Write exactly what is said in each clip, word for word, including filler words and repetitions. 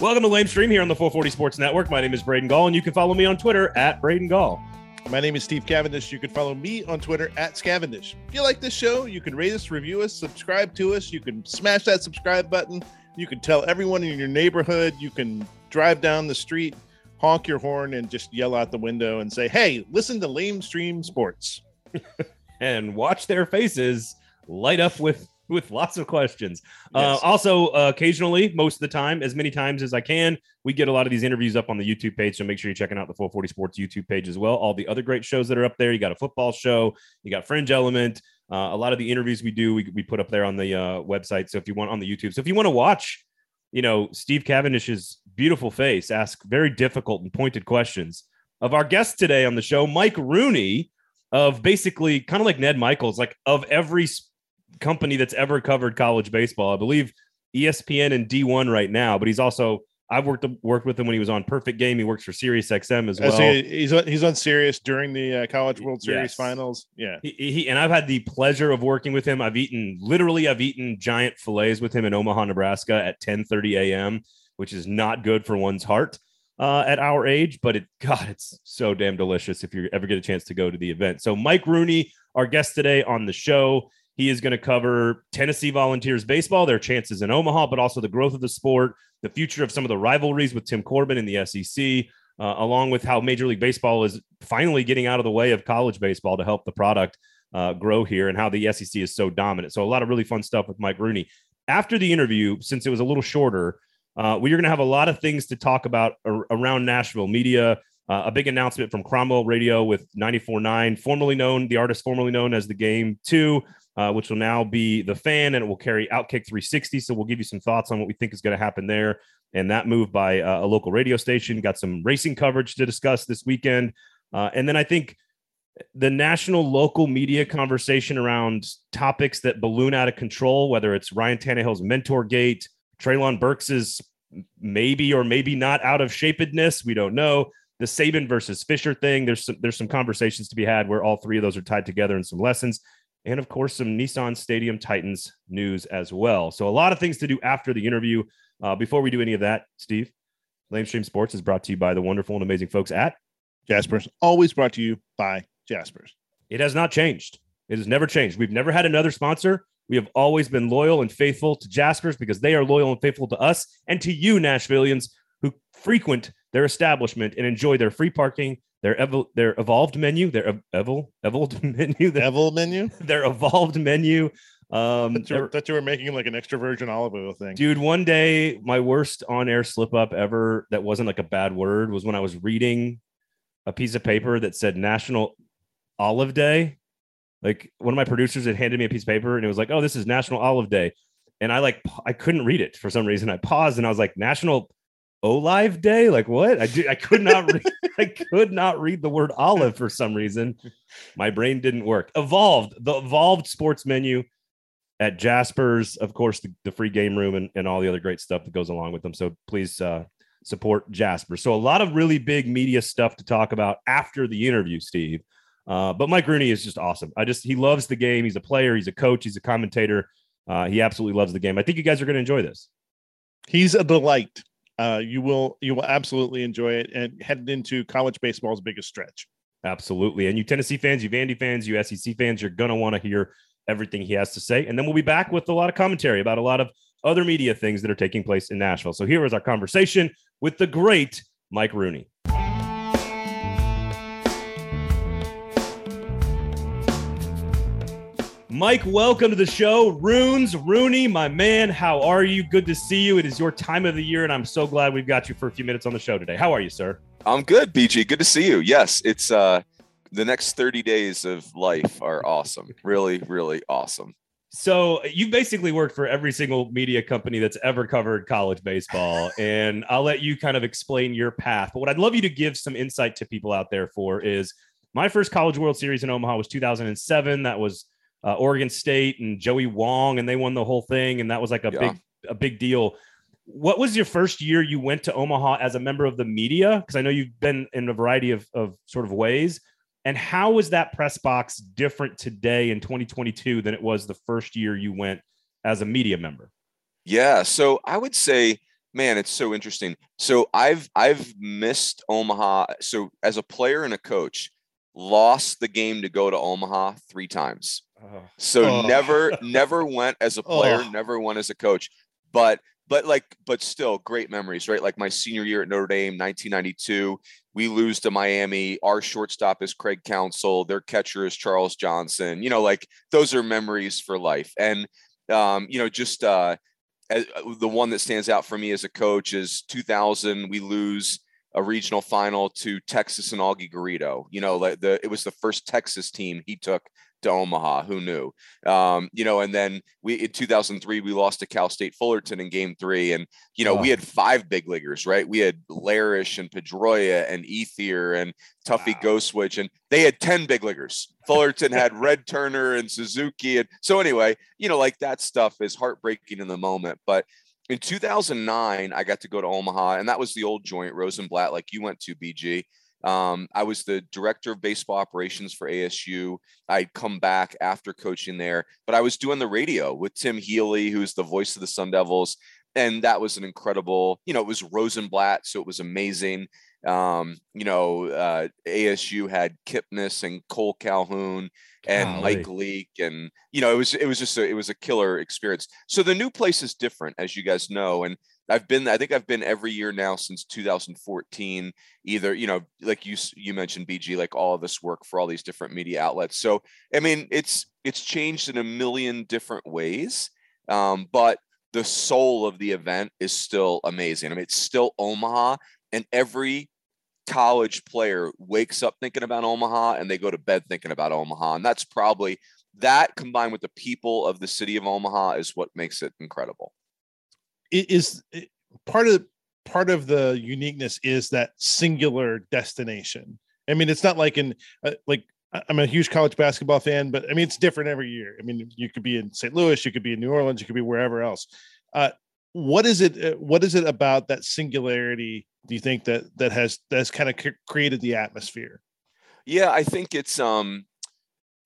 Welcome to Lamestream here on the four forty Sports Network. My name is Braden Gall, and you can follow me on Twitter at Braden Gall. My name is Steve Cavendish. You can follow me on Twitter at Scavendish. If you like this show, you can rate us, review us, subscribe to us. You can smash that subscribe button. You can tell everyone in your neighborhood. You can drive down the street, honk your horn, and just yell out the window and say, hey, listen to Lamestream Sports. And watch their faces light up with, with lots of questions. Yes. Uh, also, uh, occasionally, most of the time, as many times as I can, we get a lot of these interviews up on the YouTube page, so make sure you're checking out the four forty Sports YouTube page as well. All the other great shows that are up there. You got a football show. You got Fringe Element. Uh, a lot of the interviews we do, we, we put up there on the uh, website. So if you want, on the YouTube. So if you want to watch, you know, Steve Cavendish's beautiful face ask very difficult and pointed questions of our guest today on the show, Mike Rooney, of basically kind of like Ned Michaels, like of every sp- company that's ever covered college baseball. I believe E S P N and D one right now, but he's also... I've worked worked with him when he was on Perfect Game. He works for Sirius X M as well. So he's on, he's on Sirius during the uh, College World Series yes. finals. Yeah, he, he and I've had the pleasure of working with him. I've eaten literally I've eaten giant fillets with him in Omaha, Nebraska at ten thirty a.m., which is not good for one's heart uh, at our age. But it, God, it's so damn delicious if you ever get a chance to go to the event. So Mike Rooney, our guest today on the show, he is going to cover Tennessee Volunteers baseball, their chances in Omaha, but also the growth of the sport, the future of some of the rivalries with Tim Corbin and the S E C, uh, along with how Major League Baseball is finally getting out of the way of college baseball to help the product uh, grow here, and how the S E C is so dominant. So a lot of really fun stuff with Mike Rooney. After the interview, since it was a little shorter, uh, we're going to have a lot of things to talk about ar- around Nashville media. Uh, a big announcement from Cromwell Radio with ninety-four point nine, formerly known, the artist formerly known as The Game two, uh, which will now be The Fan, and it will carry OutKick three sixty. So we'll give you some thoughts on what we think is going to happen there. And that move by uh, a local radio station. Got some racing coverage to discuss this weekend. Uh, and then I think the national local media conversation around topics that balloon out of control, whether it's Ryan Tannehill's mentor gate, Traylon Burks's maybe or maybe not out of shapedness. We don't know. The Saban versus Fisher thing, there's some, there's some conversations to be had where all three of those are tied together and some lessons. And, of course, some Nissan Stadium Titans news as well. So a lot of things to do after the interview. Uh, before we do any of that, Steve, Lamestream Sports is brought to you by the wonderful and amazing folks at Jaspers. Always brought to you by Jaspers. It has not changed. It has never changed. We've never had another sponsor. We have always been loyal and faithful to Jaspers because they are loyal and faithful to us and to you, Nashvillians, who frequent their establishment and enjoy their free parking, their ev- their evolved menu, their ev- evol- evolved menu, their evolved menu, their evolved menu. Um, that you, that you were making like an extra virgin olive oil thing, dude. One day, my worst on-air slip-up ever that wasn't like a bad word was when I was reading a piece of paper that said National Olive Day. Like one of my producers had handed me a piece of paper and it was like, "Oh, this is National Olive Day," and I like I couldn't read it for some reason. I paused and I was like, "National Olive Day?" Like what? I did, I could not read I could not read the word olive for some reason. My brain didn't work. Evolved, the evolved sports menu at Jaspers, of course, the, the free game room and, and all the other great stuff that goes along with them. So please uh, support Jaspers. So a lot of really big media stuff to talk about after the interview, Steve. Uh, but Mike Rooney is just awesome. I just he loves the game. He's a player, he's a coach, he's a commentator. Uh, he absolutely loves the game. I think you guys are going to enjoy this. He's a delight. Uh, you will you will absolutely enjoy it and headed into college baseball's biggest stretch. Absolutely. And you Tennessee fans, you Vandy fans, you S E C fans, you're going to want to hear everything he has to say. And then we'll be back with a lot of commentary about a lot of other media things that are taking place in Nashville. So here is our conversation with the great Mike Rooney. Mike, welcome to the show. Roons, Rooney, my man, how are you? Good to see you. It is your time of the year, and I'm so glad we've got you for a few minutes on the show today. How are you, sir? I'm good, B G. Good to see you. Yes, it's uh, the next thirty days of life are awesome. Really, really awesome. So you've basically worked for every single media company that's ever covered college baseball, and I'll let you kind of explain your path. But what I'd love you to give some insight to people out there for is my first College World Series in Omaha was two thousand seven. That was Uh, Oregon State and Joey Wong, and they won the whole thing, and that was like a yeah. big a big deal. What was your first year you went to Omaha as a member of the media? Because I know you've been in a variety of, of sort of ways. And how was that press box different today in twenty twenty-two than it was the first year you went as a media member? Yeah, so I would say man, it's so interesting. So I've I've missed Omaha. So as a player and a coach, lost the game to go to Omaha three times. Oh. So oh. never never went as a player, oh. never went as a coach. But but like but still great memories, right? Like my senior year at Notre Dame, nineteen ninety-two, we lose to Miami. Our shortstop is Craig Counsell. Their catcher is Charles Johnson. You know, like those are memories for life. And um, you know, just uh, as, the one that stands out for me as a coach is two thousand. We lose a regional final to Texas and Augie Garrido. You know, like the it was the first Texas team he took to Omaha. Who knew? Um, you know, and then we in two thousand three we lost to Cal State Fullerton in Game Three, and you know wow. we had five big leaguers, right? We had Larish and Pedroia and Ethier and Tuffy wow. Ghostwich, and they had ten big leaguers. Fullerton had Red Turner and Suzuki, and so anyway, you know, like that stuff is heartbreaking in the moment. But in two thousand nine, I got to go to Omaha, and that was the old joint Rosenblatt, like you went to, B G. Um, I was the director of baseball operations for A S U. I'd come back after coaching there, but I was doing the radio with Tim Healy, who's the voice of the Sun Devils. And that was an incredible, you know, it was Rosenblatt. So it was amazing. Um, you know, uh, A S U had Kipnis and Cole Calhoun and Golly. Mike Leake. And, you know, it was, it was just, a, it was a killer experience. So the new place is different, as you guys know. And I've been, I think I've been every year now since two thousand fourteen, either, you know, like you, you mentioned, B G, like all of us work for all these different media outlets. So, I mean, it's, it's changed in a million different ways. Um, but the soul of the event is still amazing. I mean, it's still Omaha. And every college player wakes up thinking about Omaha and they go to bed thinking about Omaha. And that's probably that combined with the people of the city of Omaha is what makes it incredible. It is it, part of part of the uniqueness is that singular destination. I mean, it's not like in uh, like I'm a huge college basketball fan, but I mean, it's different every year. I mean, you could be in Saint Louis, you could be in New Orleans, you could be wherever else. Uh, What is it? What is it about that singularity? Do you think that that has that's kind of c- created the atmosphere? Yeah, I think it's um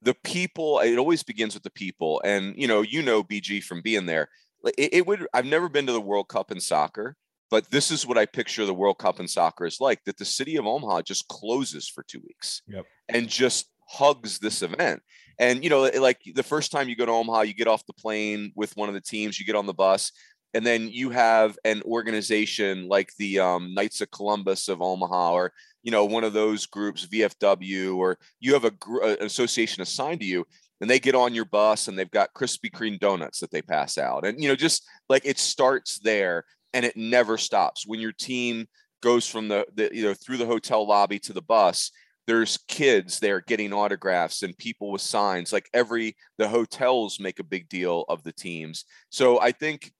the people. It always begins with the people, and you know, you know, B G from being there. It, it would. I've never been to the World Cup in soccer, but this is what I picture the World Cup in soccer is like. That the city of Omaha just closes for two weeks yep. and just hugs this event. And you know, like the first time you go to Omaha, you get off the plane with one of the teams, you get on the bus. And then you have an organization like the um, Knights of Columbus of Omaha, or, you know, one of those groups, V F W, or you have a gr- an association assigned to you and they get on your bus and they've got Krispy Kreme donuts that they pass out. And, you know, just like it starts there and it never stops. When your team goes from the, the you know, through the hotel lobby to the bus, there's kids there getting autographs and people with signs. Like every, the hotels make a big deal of the teams. So I think,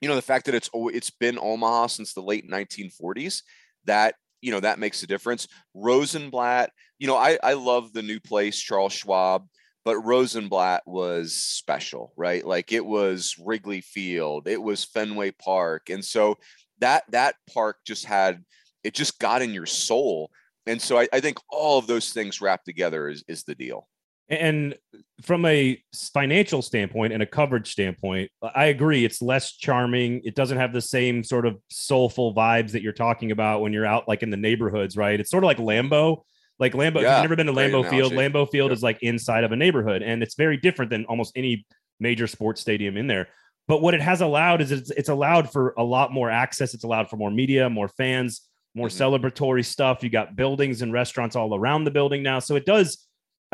you know, the fact that it's it's been Omaha since the late nineteen forties, that, you know, that makes a difference. Rosenblatt, you know, I, I love the new place, Charles Schwab, but Rosenblatt was special, right? Like it was Wrigley Field, it was Fenway Park. And so that that park just had, it just got in your soul. And so I, I think all of those things wrapped together is, is the deal. And from a financial standpoint and a coverage standpoint, I agree. It's less charming. It doesn't have the same sort of soulful vibes that you're talking about when you're out like in the neighborhoods, right? It's sort of like Lambeau. Like Lambeau, yeah, if you've never been to Lambeau Field, Lambeau Field yeah. is like inside of a neighborhood. And it's very different than almost any major sports stadium in there. But what it has allowed is it's, it's allowed for a lot more access. It's allowed for more media, more fans, more mm-hmm. celebratory stuff. You got buildings and restaurants all around the building now. So it does...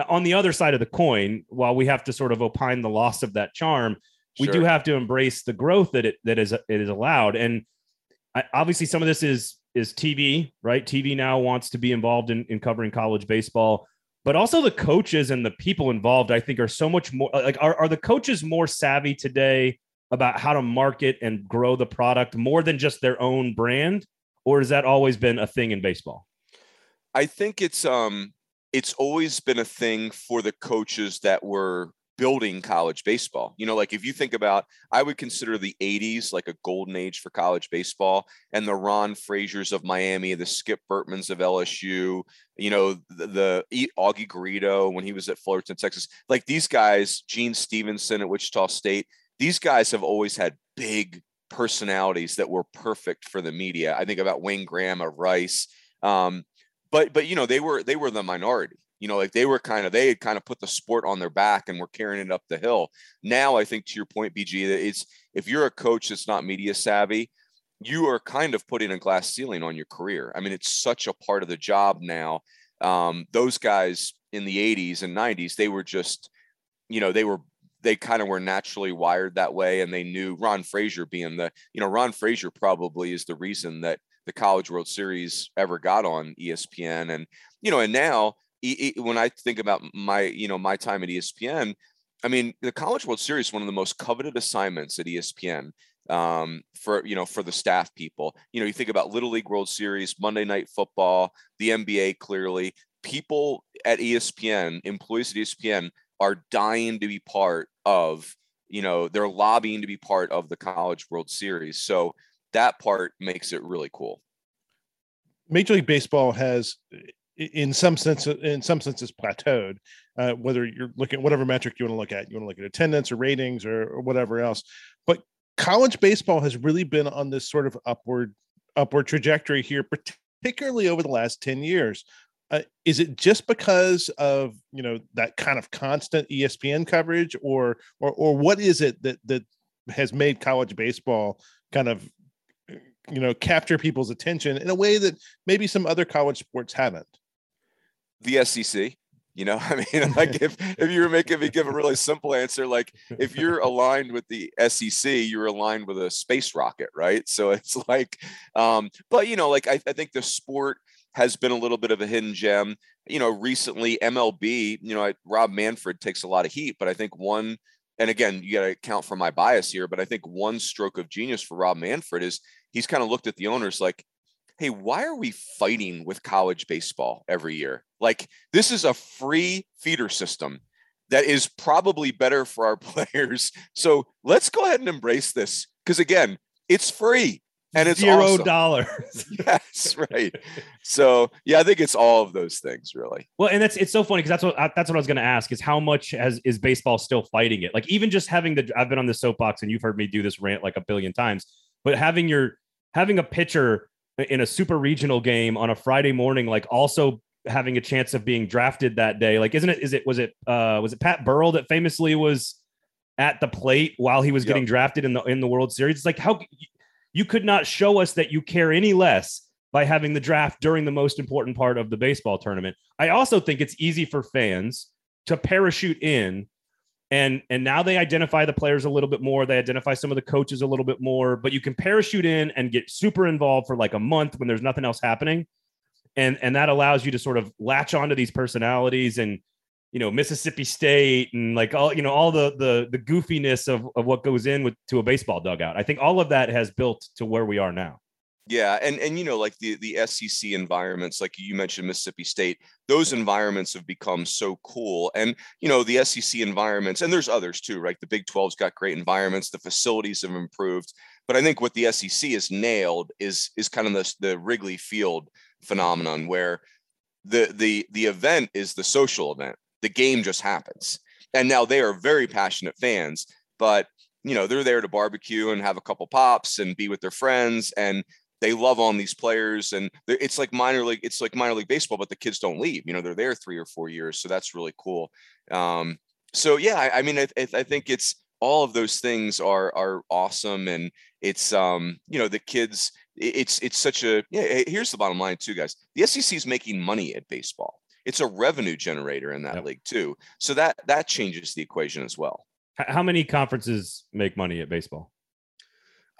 On the other side of the coin, while we have to sort of opine the loss of that charm, we sure. do have to embrace the growth that it that is it is allowed. And I, obviously, some of this is is T V, right? T V now wants to be involved in, in covering college baseball, but also the coaches and the people involved, I think, are so much more like are are the coaches more savvy today about how to market and grow the product more than just their own brand, or has that always been a thing in baseball? I think it's um. It's always been a thing for the coaches that were building college baseball. You know, like if you think about, I would consider the eighties like a golden age for college baseball, and the Ron Frazier's of Miami, the Skip Burtmans of L S U, you know, the, the Augie Garrido when he was at Fullerton, Texas, like these guys, Gene Stevenson at Wichita State, these guys have always had big personalities that were perfect for the media. I think about Wayne Graham of Rice, um, but but you know they were they were the minority. You know, like they were kind of, they had kind of put the sport on their back and were carrying it up the hill. Now, I think to your point, B G, that it's, if you're a coach that's not media savvy, you are kind of putting a glass ceiling on your career. I mean, it's such a part of the job now. Um, those guys in the eighties and nineties, they were just, you know, they were, they kind of were naturally wired that way. And they knew Ron Frazier being the, you know, Ron Frazier probably is the reason that the College World Series ever got on E S P N. And, you know, and now, when I think about my, you know, my time at E S P N, I mean, the College World Series, one of the most coveted assignments at E S P N um, for, you know, for the staff people. You know, you think about Little League World Series, Monday Night Football, the N B A, clearly people at E S P N, employees at E S P N are dying to be part of, you know, they're lobbying to be part of the College World Series. So that part makes it really cool. Major League Baseball has, in some sense, in some senses plateaued, uh, whether you're looking at whatever metric you want to look at, you want to look at attendance or ratings or, or whatever else. But college baseball has really been on this sort of upward, upward trajectory here, particularly over the last ten years. Uh, is it just because of, you know, that kind of constant E S P N coverage, or, or, or what is it that, that has made college baseball kind of, you know, capture people's attention in a way that maybe some other college sports haven't? The S E C, you know, I mean, like if, if you were making me give a really simple answer, like if you're aligned with the S E C, you're aligned with a space rocket, right? So it's like, um, but, you know, like I, I think the sport has been a little bit of a hidden gem. You know, recently M L B, you know, I, Rob Manfred takes a lot of heat, but I think one, and again, you got to account for my bias here, but I think one stroke of genius for Rob Manfred is he's kind of looked at the owners like, hey, why are we fighting with college baseball every year? Like, this is a free feeder system that is probably better for our players. So let's go ahead and embrace this. Because again, it's free and it's zero awesome. dollars. Yes, right. So yeah, I think it's all of those things, really. Well, and that's, it's so funny because that's what I, that's what I was going to ask is how much has is baseball still fighting it? Like even just having the, I've been on the soapbox and you've heard me do this rant like a billion times, but having your having a pitcher in a super regional game on a Friday morning, like also having a chance of being drafted that day, like isn't it? Is it was it uh, was it Pat Burrell that famously was at the plate while he was yep. getting drafted in the in the World Series? It's like how you could not show us that you care any less by having the draft during the most important part of the baseball tournament. I also think it's easy for fans to parachute in. And and now they identify the players a little bit more. They identify some of the coaches a little bit more, but you can parachute in and get super involved for like a month when there's nothing else happening. And and that allows you to sort of latch onto these personalities and, you know, Mississippi State and like all, you know, all the the the goofiness of, of what goes in with to a baseball dugout. I think all of that has built to where we are now. Yeah. And, and, you know, like the, the S E C environments, like you mentioned, Mississippi State, those environments have become so cool. And, you know, the S E C environments, and there's others too, right? The Big twelve's got great environments. The facilities have improved. But I think what the S E C has nailed is, is kind of the, the Wrigley Field phenomenon where the, the, the event is the social event. The game just happens. And now they are very passionate fans, but, you know, they're there to barbecue and have a couple pops and be with their friends. And they love on these players, and it's like minor league, it's like minor league baseball, but the kids don't leave, you know, they're there three or four years. So that's really cool. Um, so yeah, I, I mean, I, I think it's all of those things are, are awesome. And it's, um, you know, the kids, it's, it's such a, yeah, here's the bottom line too, guys, the S E C is making money at baseball. It's a revenue generator in that yep. league too. So that, that changes the equation as well. How many conferences make money at baseball?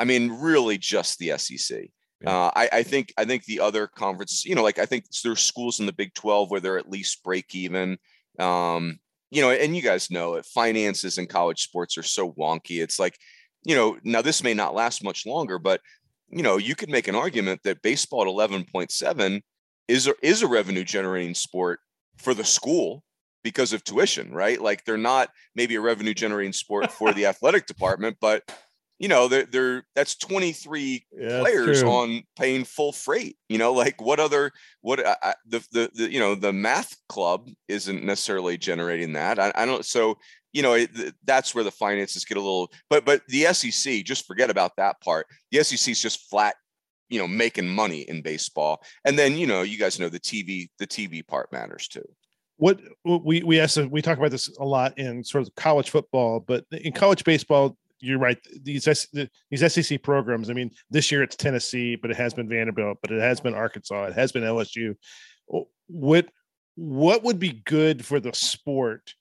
I mean, really just the S E C. Uh, I, I think I think the other conferences, you know, like I think there's schools in the Big twelve where they're at least break even, um, you know, and you guys know it. Finances in college sports are so wonky. It's like, you know, now this may not last much longer, but, you know, you could make an argument that baseball at eleven point seven is a, is a revenue generating sport for the school because of tuition, right? Like they're not maybe a revenue generating sport for the athletic department, but you know, they're, they're that's twenty-three yeah, players true. on paying full freight, you know, like what other, what I, the, the, the, you know, the math club isn't necessarily generating that. I, I don't, so, you know, it, that's where the finances get a little, but, but the S E C, just forget about that part. The S E C is just flat, you know, making money in baseball. And then, you know, you guys know the T V, the T V part matters too. What we, we asked, we talk about this a lot in sort of college football, but in college baseball, you're right. These these S E C programs, I mean, this year it's Tennessee, but it has been Vanderbilt, but it has been Arkansas. It has been L S U. What, what would be good for the sport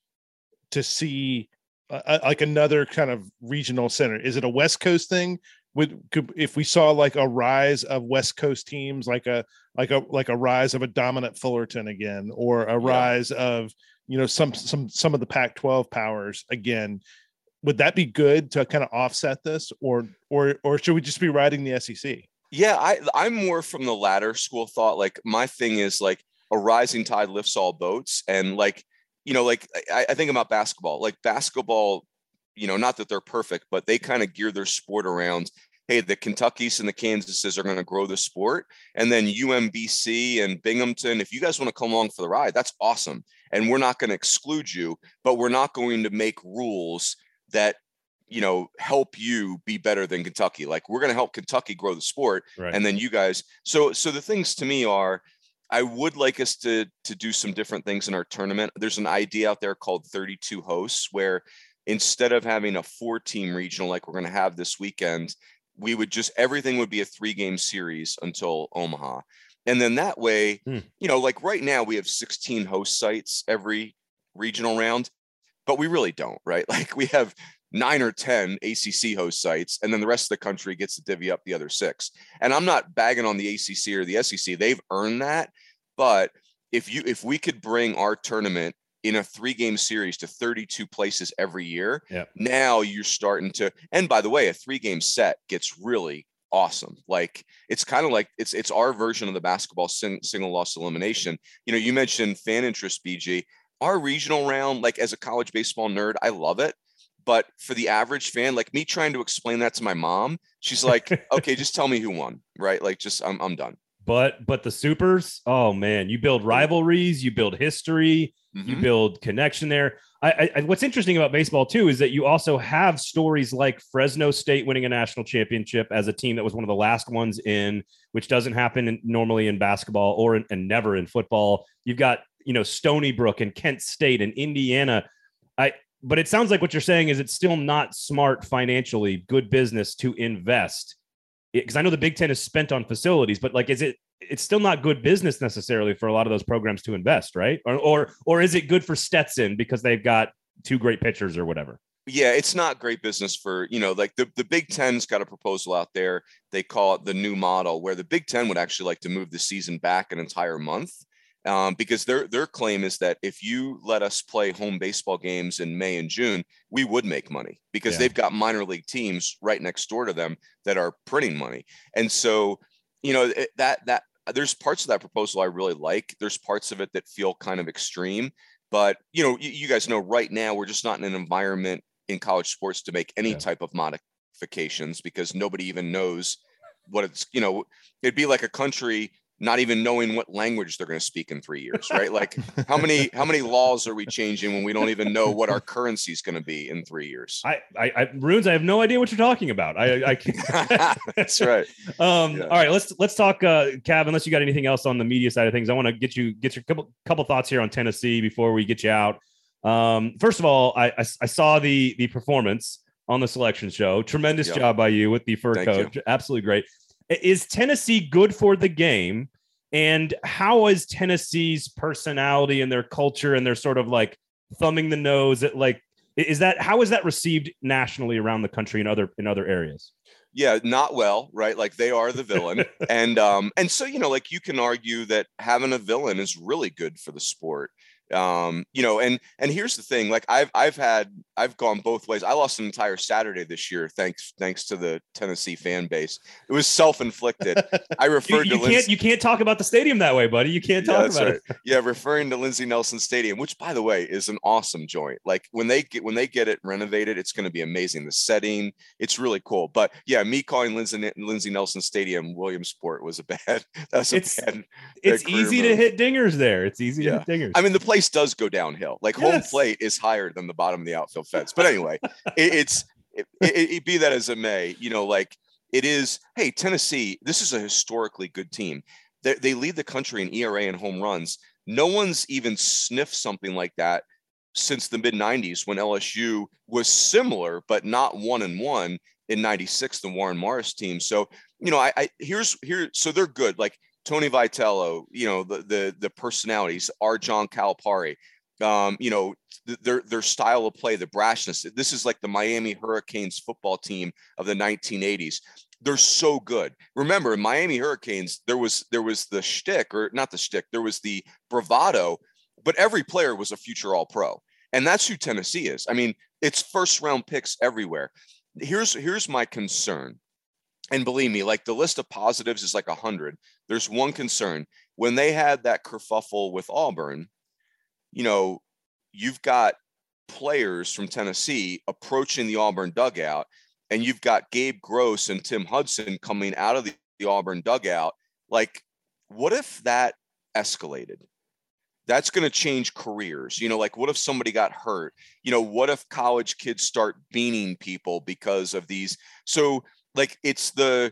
to see uh, like another kind of regional center? Is it a West Coast thing? Would could, if we saw like a rise of West Coast teams, like a, like a, like a rise of a dominant Fullerton again, or a rise yeah. of, you know, some, some, some of the Pac twelve powers again, would that be good to kind of offset this, or, or, or should we just be riding the S E C? Yeah. I I'm more from the latter school of thought. Like my thing is like a rising tide lifts all boats. And like, you know, like I, I think about basketball, like basketball, you know, not that they're perfect, but they kind of gear their sport around, hey, the Kentuckys and the Kansases are going to grow the sport. And then U M B C and Binghamton, if you guys want to come along for the ride, that's awesome. And we're not going to exclude you, but we're not going to make rules that, you know, help you be better than Kentucky. Like we're going to help Kentucky grow the sport. Right. And then you guys. So, so the things to me are, I would like us to, to do some different things in our tournament. There's an idea out there called thirty-two hosts, where instead of having a four team regional, like we're going to have this weekend, we would just, everything would be a three game series until Omaha. And then that way, hmm. you know, like right now we have sixteen host sites every regional round, but we really don't, right? Like we have nine or ten A C C host sites, and then the rest of the country gets to divvy up the other six. And I'm not bagging on the A C C or the S E C. They've earned that. But if you, if we could bring our tournament in a three game series to thirty-two places every year, yep. now you're starting to, and by the way, a three game set gets really awesome. Like it's kind of like it's, it's our version of the basketball sing, single loss elimination. You know, you mentioned fan interest, B G. Our regional round, like as a college baseball nerd, I love it. But for the average fan, like me trying to explain that to my mom, she's like, okay, just tell me who won, right? Like just, I'm I'm done. But, but the supers, oh man, you build rivalries, you build history, mm-hmm. you build connection there. I, I, what's interesting about baseball too, is that you also have stories like Fresno State winning a national championship as a team that was one of the last ones in, which doesn't happen in, normally in basketball or in, and never in football. You've got, you know, Stony Brook and Kent State and Indiana. I, but it sounds like what you're saying is it's still not smart financially, good business to invest. Because I know the Big Ten is spent on facilities, but like, is it, it's still not good business necessarily for a lot of those programs to invest, right? Or, or, or is it good for Stetson because they've got two great pitchers or whatever? Yeah, it's not great business for, you know, like the, the Big Ten's got a proposal out there. They call it the new model, where the Big Ten would actually like to move the season back an entire month. Um, because their their claim is that if you let us play home baseball games in May and June, we would make money, because yeah. they've got minor league teams right next door to them that are printing money. And so, you know, that that there's parts of that proposal I really like. There's parts of it that feel kind of extreme. But, you know, you, you guys know right now we're just not in an environment in college sports to make any yeah. type of modifications, because nobody even knows what it's, you know, it'd be like a country not even knowing what language they're going to speak in three years, right? Like how many, how many laws are we changing when we don't even know what our currency is going to be in three years? I, I, I Runes, I have no idea what you're talking about. I, I can't. That's right. Um, yeah. All right, let's, let's talk, uh, Cav, unless you got anything else on the media side of things. I want to get you, get your couple, couple thoughts here on Tennessee before we get you out. Um, first of all, I, I, I saw the, the performance on the selection show. Tremendous yep. job by you with the fur Thank coach. You. Absolutely great. Is Tennessee good for the game? And how is Tennessee's personality and their culture and their sort of like thumbing the nose at like, is that, how is that received nationally around the country and other, in other areas? Yeah, not well, right? Like they are the villain. and, um, and so, you know, like you can argue that having a villain is really good for the sport. Um, you know, and, and here's the thing, like I've, I've had, I've gone both ways. I lost an entire Saturday this year. Thanks. Thanks to the Tennessee fan base. It was self-inflicted. I referred you, you to can't, Lindsay. You can't talk about the stadium that way, buddy. You can't talk yeah, about right. it. Yeah. Referring to Lindsay Nelson Stadium, which by the way, is an awesome joint. Like when they get, when they get it renovated, it's going to be amazing. The setting, it's really cool. But yeah, me calling Lindsay, Lindsay Nelson Stadium, Williamsport was a bad, that's a it's, bad, it's bad easy move. to hit dingers there. It's easy yeah. to hit dingers. I mean, the place does go downhill. Like yes. home plate is higher than the bottom of the outfield fence. But anyway, it, it's it, it, it be that as it may, you know, like it is, hey, Tennessee, this is a historically good team. They, they lead the country in E R A and home runs. No one's even sniffed something like that since the mid nineties when L S U was similar, but not one and one in ninety-six, the Warren Morris team. So, you know, I, I here's here. So they're good. Like Tony Vitello, you know, the, the, the personalities are John Calipari, um, you know, th- their, their style of play, the brashness. This is like the Miami Hurricanes football team of the nineteen eighties. They're so good. Remember in Miami Hurricanes, there was, there was the shtick or not the shtick. There was the bravado, but every player was a future all pro. And that's who Tennessee is. I mean, it's first round picks everywhere. Here's, here's my concern. And believe me, like the list of positives is like a hundred. There's one concern. When they had that kerfuffle with Auburn, you know, you've got players from Tennessee approaching the Auburn dugout, and you've got Gabe Gross and Tim Hudson coming out of the, the Auburn dugout. Like, what if that escalated? That's going to change careers. You know, like what if somebody got hurt? You know, what if college kids start beating people because of these? So like it's the,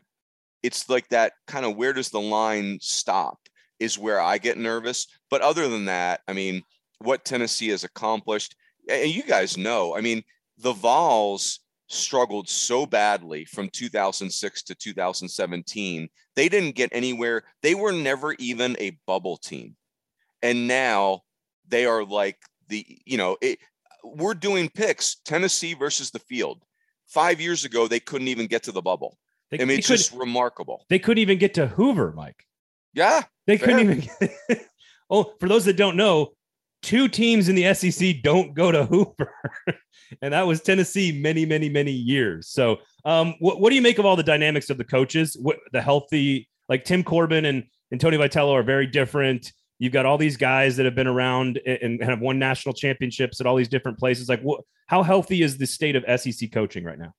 it's like that kind of, where does the line stop is where I get nervous. But other than that, I mean, what Tennessee has accomplished, and you guys know, I mean, the Vols struggled so badly from two thousand six to two thousand seventeen. They didn't get anywhere. They were never even a bubble team. And now they are like the, you know, it, we're doing picks, Tennessee versus the field. Five years ago, they couldn't even get to the bubble. They, I mean, it's just remarkable. They couldn't even get to Hoover, Mike. Yeah. They fair. couldn't even get Oh, for those that don't know, two teams in the S E C don't go to Hoover. And that was Tennessee many, many, many years. So um, what, what do you make of all the dynamics of the coaches? What, the healthy, like Tim Corbin and, and Tony Vitello are very different. You've got all these guys that have been around and have won national championships at all these different places. Like, wh- how healthy is the state of S E C coaching right now?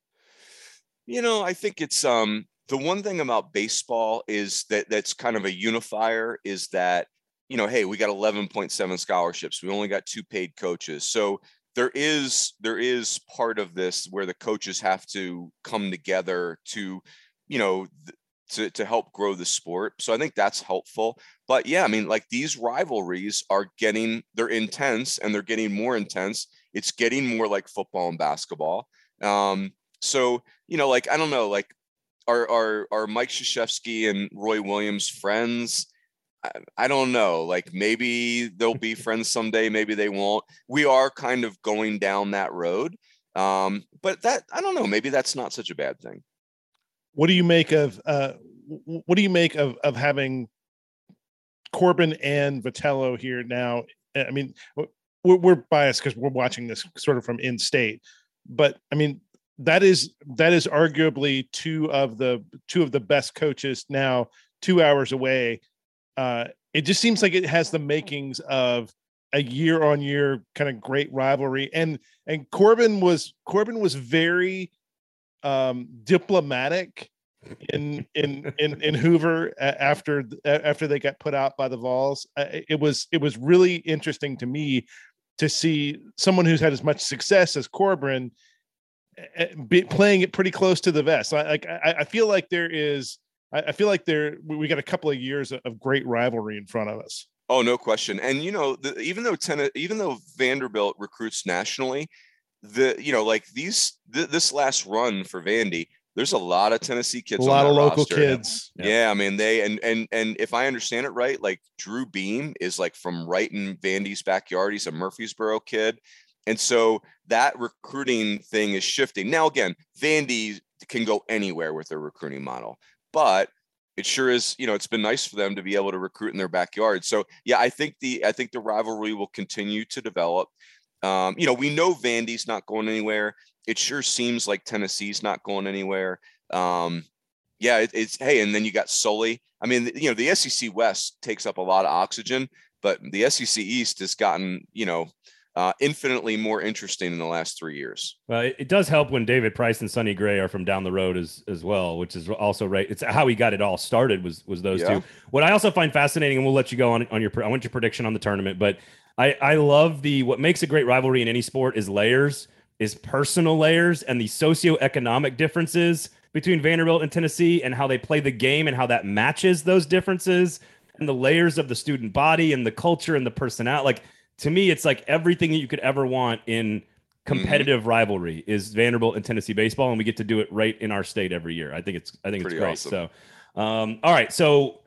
You know, I think it's um, the one thing about baseball is that that's kind of a unifier is that, you know, hey, we got eleven point seven scholarships. We only got two paid coaches. So there is there is part of this where the coaches have to come together to, you know, th- to to help grow the sport. So I think that's helpful. But yeah, I mean, like these rivalries are getting, they're intense and they're getting more intense. It's getting more like football and basketball. Um, so, you know, like, I don't know, like are, are, are Mike Krzyzewski and Roy Williams friends? I, I don't know. Like maybe they'll be friends someday. Maybe they won't. We are kind of going down that road. Um, but that, I don't know, maybe that's not such a bad thing. What do you make of uh, what do you make of of having Corbin and Vitello here now? I mean, we're, we're biased because we're watching this sort of from in state, but I mean that is that is arguably two of the two of the best coaches now, two hours away. Uh, it just seems like it has the makings of a year on year kind of great rivalry, and and Corbin was Corbin was very. Um, diplomatic in, in in in Hoover after after they got put out by the Vols. It was it was really interesting to me to see someone who's had as much success as Corbin be playing it pretty close to the vest. Like I, I feel like there is I feel like there we got a couple of years of great rivalry in front of us. Oh, no question. And you know, the, even though ten, even though Vanderbilt recruits nationally. The, you know, like these, th- this last run for Vandy, there's a lot of Tennessee kids, a lot on of local roster. kids. Yeah. yeah. I mean, they, and, and, and if I understand it right, like Drew Beam is like from right in Vandy's backyard. He's a Murfreesboro kid. And so that recruiting thing is shifting. Now, again, Vandy can go anywhere with their recruiting model, but it sure is, you know, it's been nice for them to be able to recruit in their backyard. So yeah, I think the, I think the rivalry will continue to develop. Um, you know, we know Vandy's not going anywhere. It sure seems like Tennessee's not going anywhere. Um, yeah, it, it's, hey, and then you got Sully. I mean, you know, the S E C West takes up a lot of oxygen, but the S E C East has gotten, you know, uh, infinitely more interesting in the last three years. Well, it, it does help when David Price and Sonny Gray are from down the road as, as well, which is also right. It's how he got it all started was, was those yeah. two. What I also find fascinating, and we'll let you go on, on your, I want your prediction on the tournament, but I, I love the, what makes a great rivalry in any sport is layers, is personal layers, and the socioeconomic differences between Vanderbilt and Tennessee and how they play the game and how that matches those differences and the layers of the student body and the culture and the personality. Like, to me, it's like everything that you could ever want in competitive mm-hmm. rivalry is Vanderbilt and Tennessee baseball, and we get to do it right in our state every year. I think it's I think Pretty it's great. Awesome. So, um, all right. So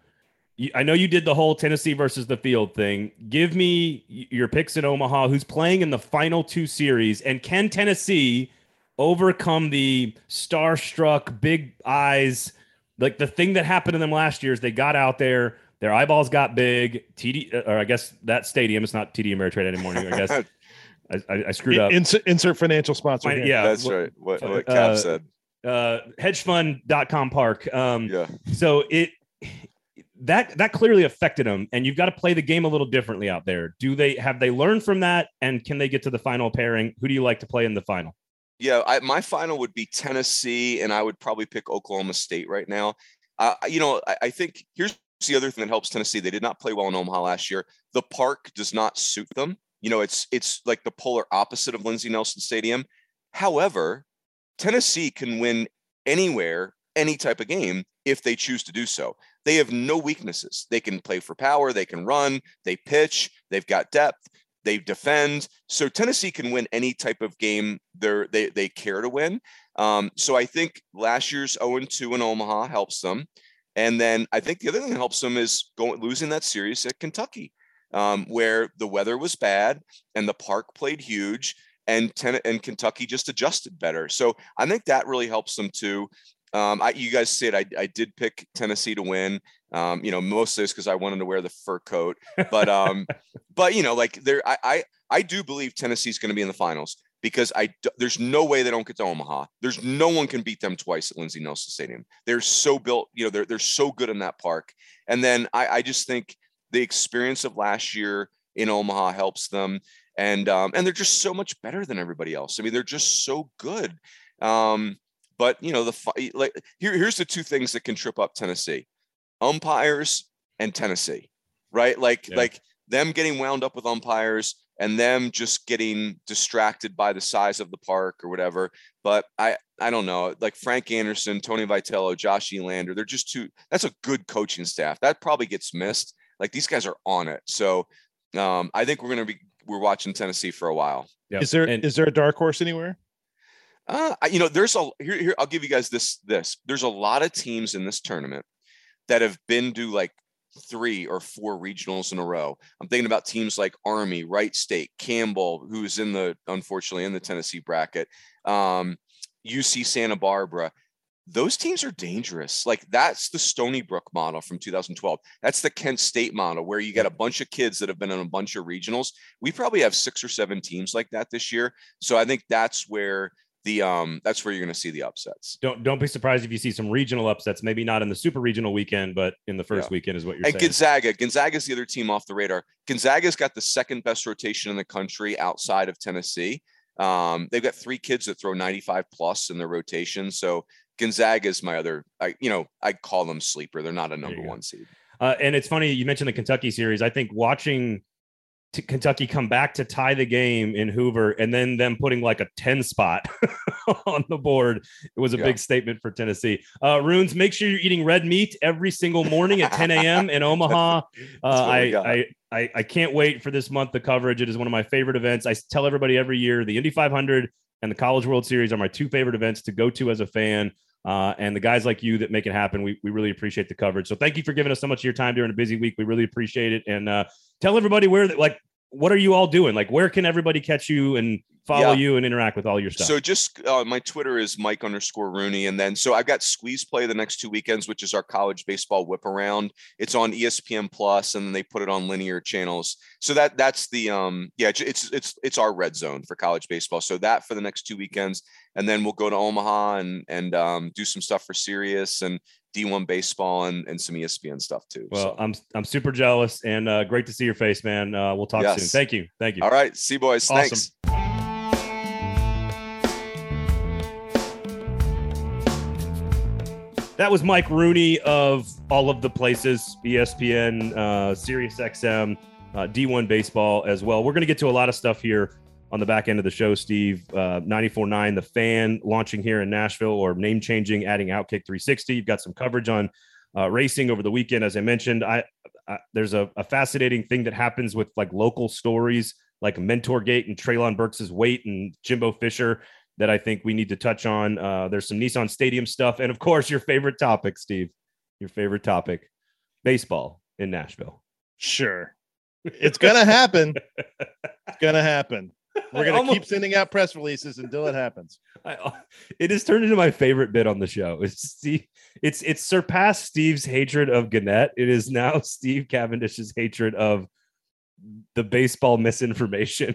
you, I know you did the whole Tennessee versus the field thing. Give me your picks in Omaha. Who's playing in the final two series, and can Tennessee overcome the starstruck big eyes? Like the thing that happened to them last year is they got out there. Their eyeballs got big. T D, or I guess that stadium. It's not T D Ameritrade anymore. I guess I, I, I screwed up. Insert, insert financial sponsor. I, yeah, that's what, right. What, what uh, Cap said. Uh, hedge fund dot com Park. Um, yeah. So it that that clearly affected them, and you've got to play the game a little differently out there. Do they have they learned from that, and can they get to the final pairing? Who do you like to play in the final? Yeah, I, my final would be Tennessee, and I would probably pick Oklahoma State right now. Uh, you know, I, I think here's. The other thing that helps Tennessee, they did not play well in Omaha last year. The park does not suit them. You know, it's it's like the polar opposite of Lindsay Nelson Stadium. However, Tennessee can win anywhere, any type of game, if they choose to do so. They have no weaknesses. They can play for power. They can run. They pitch. They've got depth. They defend. So Tennessee can win any type of game they they they care to win. Um, so I think last year's oh and two in Omaha helps them. And then I think the other thing that helps them is going losing that series at Kentucky, um, where the weather was bad and the park played huge, and ten, and Kentucky just adjusted better. So I think that really helps them too. Um, I, you guys said I, I did pick Tennessee to win. Um, you know, mostly it's because I wanted to wear the fur coat, but um, but you know, like there, I I, I do believe Tennessee's going to be in the finals. Because I there's no way they don't get to Omaha. There's no one can beat them twice at Lindsey Nelson Stadium. They're so built, you know, they're they're so good in that park. And then I, I just think the experience of last year in Omaha helps them, and um, and they're just so much better than everybody else. I mean, they're just so good. Um, but you know, the like here here's the two things that can trip up Tennessee: umpires and Tennessee, right? Like yeah. like them getting wound up with umpires. And them just getting distracted by the size of the park or whatever. But I, I don't know, like Frank Anderson, Tony Vitello, Josh Elander, they're just too, that's a good coaching staff. That probably gets missed. Like these guys are on it. So um, I think we're going to be, we're watching Tennessee for a while. Yep. Is there, and, is there a dark horse anywhere? Uh, you know, there's a, here, here, I'll give you guys this, this, there's a lot of teams in this tournament that have been to like three or four regionals in a row. I'm thinking about teams like Army, Wright State, Campbell, who's in the, unfortunately in the Tennessee bracket, um, U C Santa Barbara. Those teams are dangerous. Like that's the Stony Brook model from two thousand twelve. That's the Kent State model where you got a bunch of kids that have been in a bunch of regionals. We probably have six or seven teams like that this year. So I think that's where the um that's where you're going to see the upsets. Don't don't be surprised if you see some regional upsets, maybe not in the super regional weekend, but in the first yeah. weekend is what you're and saying. Gonzaga, Gonzaga's the other team off the radar. Gonzaga's got the second best rotation in the country outside of Tennessee. Um, they've got three kids that throw ninety-five plus in their rotation. So Gonzaga's my other, I, you know, I call them sleeper. They're not a number one seed. Uh, and it's funny, you mentioned the Kentucky series. I think watching to Kentucky come back to tie the game in Hoover and then them putting like a ten spot on the board. It was a yeah. big statement for Tennessee. Uh, Runes, make sure you're eating red meat every single morning at ten a.m. in Omaha. Uh, I, I, I, I can't wait for this month. The coverage, it is one of my favorite events. I tell everybody every year, the Indy five hundred and the College World Series are my two favorite events to go to as a fan. Uh, and the guys like you that make it happen, we we really appreciate the coverage. So thank you for giving us so much of your time during a busy week. We really appreciate it. And uh, tell everybody where, like, what are you all doing? Like, where can everybody catch you and follow yeah. you and interact with all your stuff? So just uh, my Twitter is Mike underscore Rooney. And then, so I've got Squeeze Play the next two weekends, which is our college baseball whip around. It's on E S P N Plus, and then they put it on linear channels. So that that's the, um, yeah, it's, it's, it's our red zone for college baseball. So that for the next two weekends, and then we'll go to Omaha and, and um, do some stuff for Sirius and D one baseball and, and some E S P N stuff too. Well, so. I'm, I'm super jealous, and uh, great to see your face, man. Uh, we'll talk yes. soon. Thank you. Thank you. All right. See you, boys. Awesome. Thanks. That was Mike Rooney of all of the places, E S P N, uh, Sirius X M, uh, D one baseball as well. We're going to get to a lot of stuff here on the back end of the show, Steve. uh, ninety-four point nine, The Fan, launching here in Nashville, or name changing, adding OutKick three sixty. You've got some coverage on uh, racing over the weekend. As I mentioned, I, I there's a, a fascinating thing that happens with like local stories, like MentorGate and Traylon Burks's weight and Jimbo Fisher, that I think we need to touch on. Uh, there's some Nissan Stadium stuff, and of course, your favorite topic, Steve. Your favorite topic, baseball in Nashville. Sure, it's gonna happen. It's gonna happen. We're going to keep sending out press releases until it happens. I, it has turned into my favorite bit on the show. It's Steve, it's it's surpassed Steve's hatred of Gannett. It is now Steve Cavendish's hatred of the baseball misinformation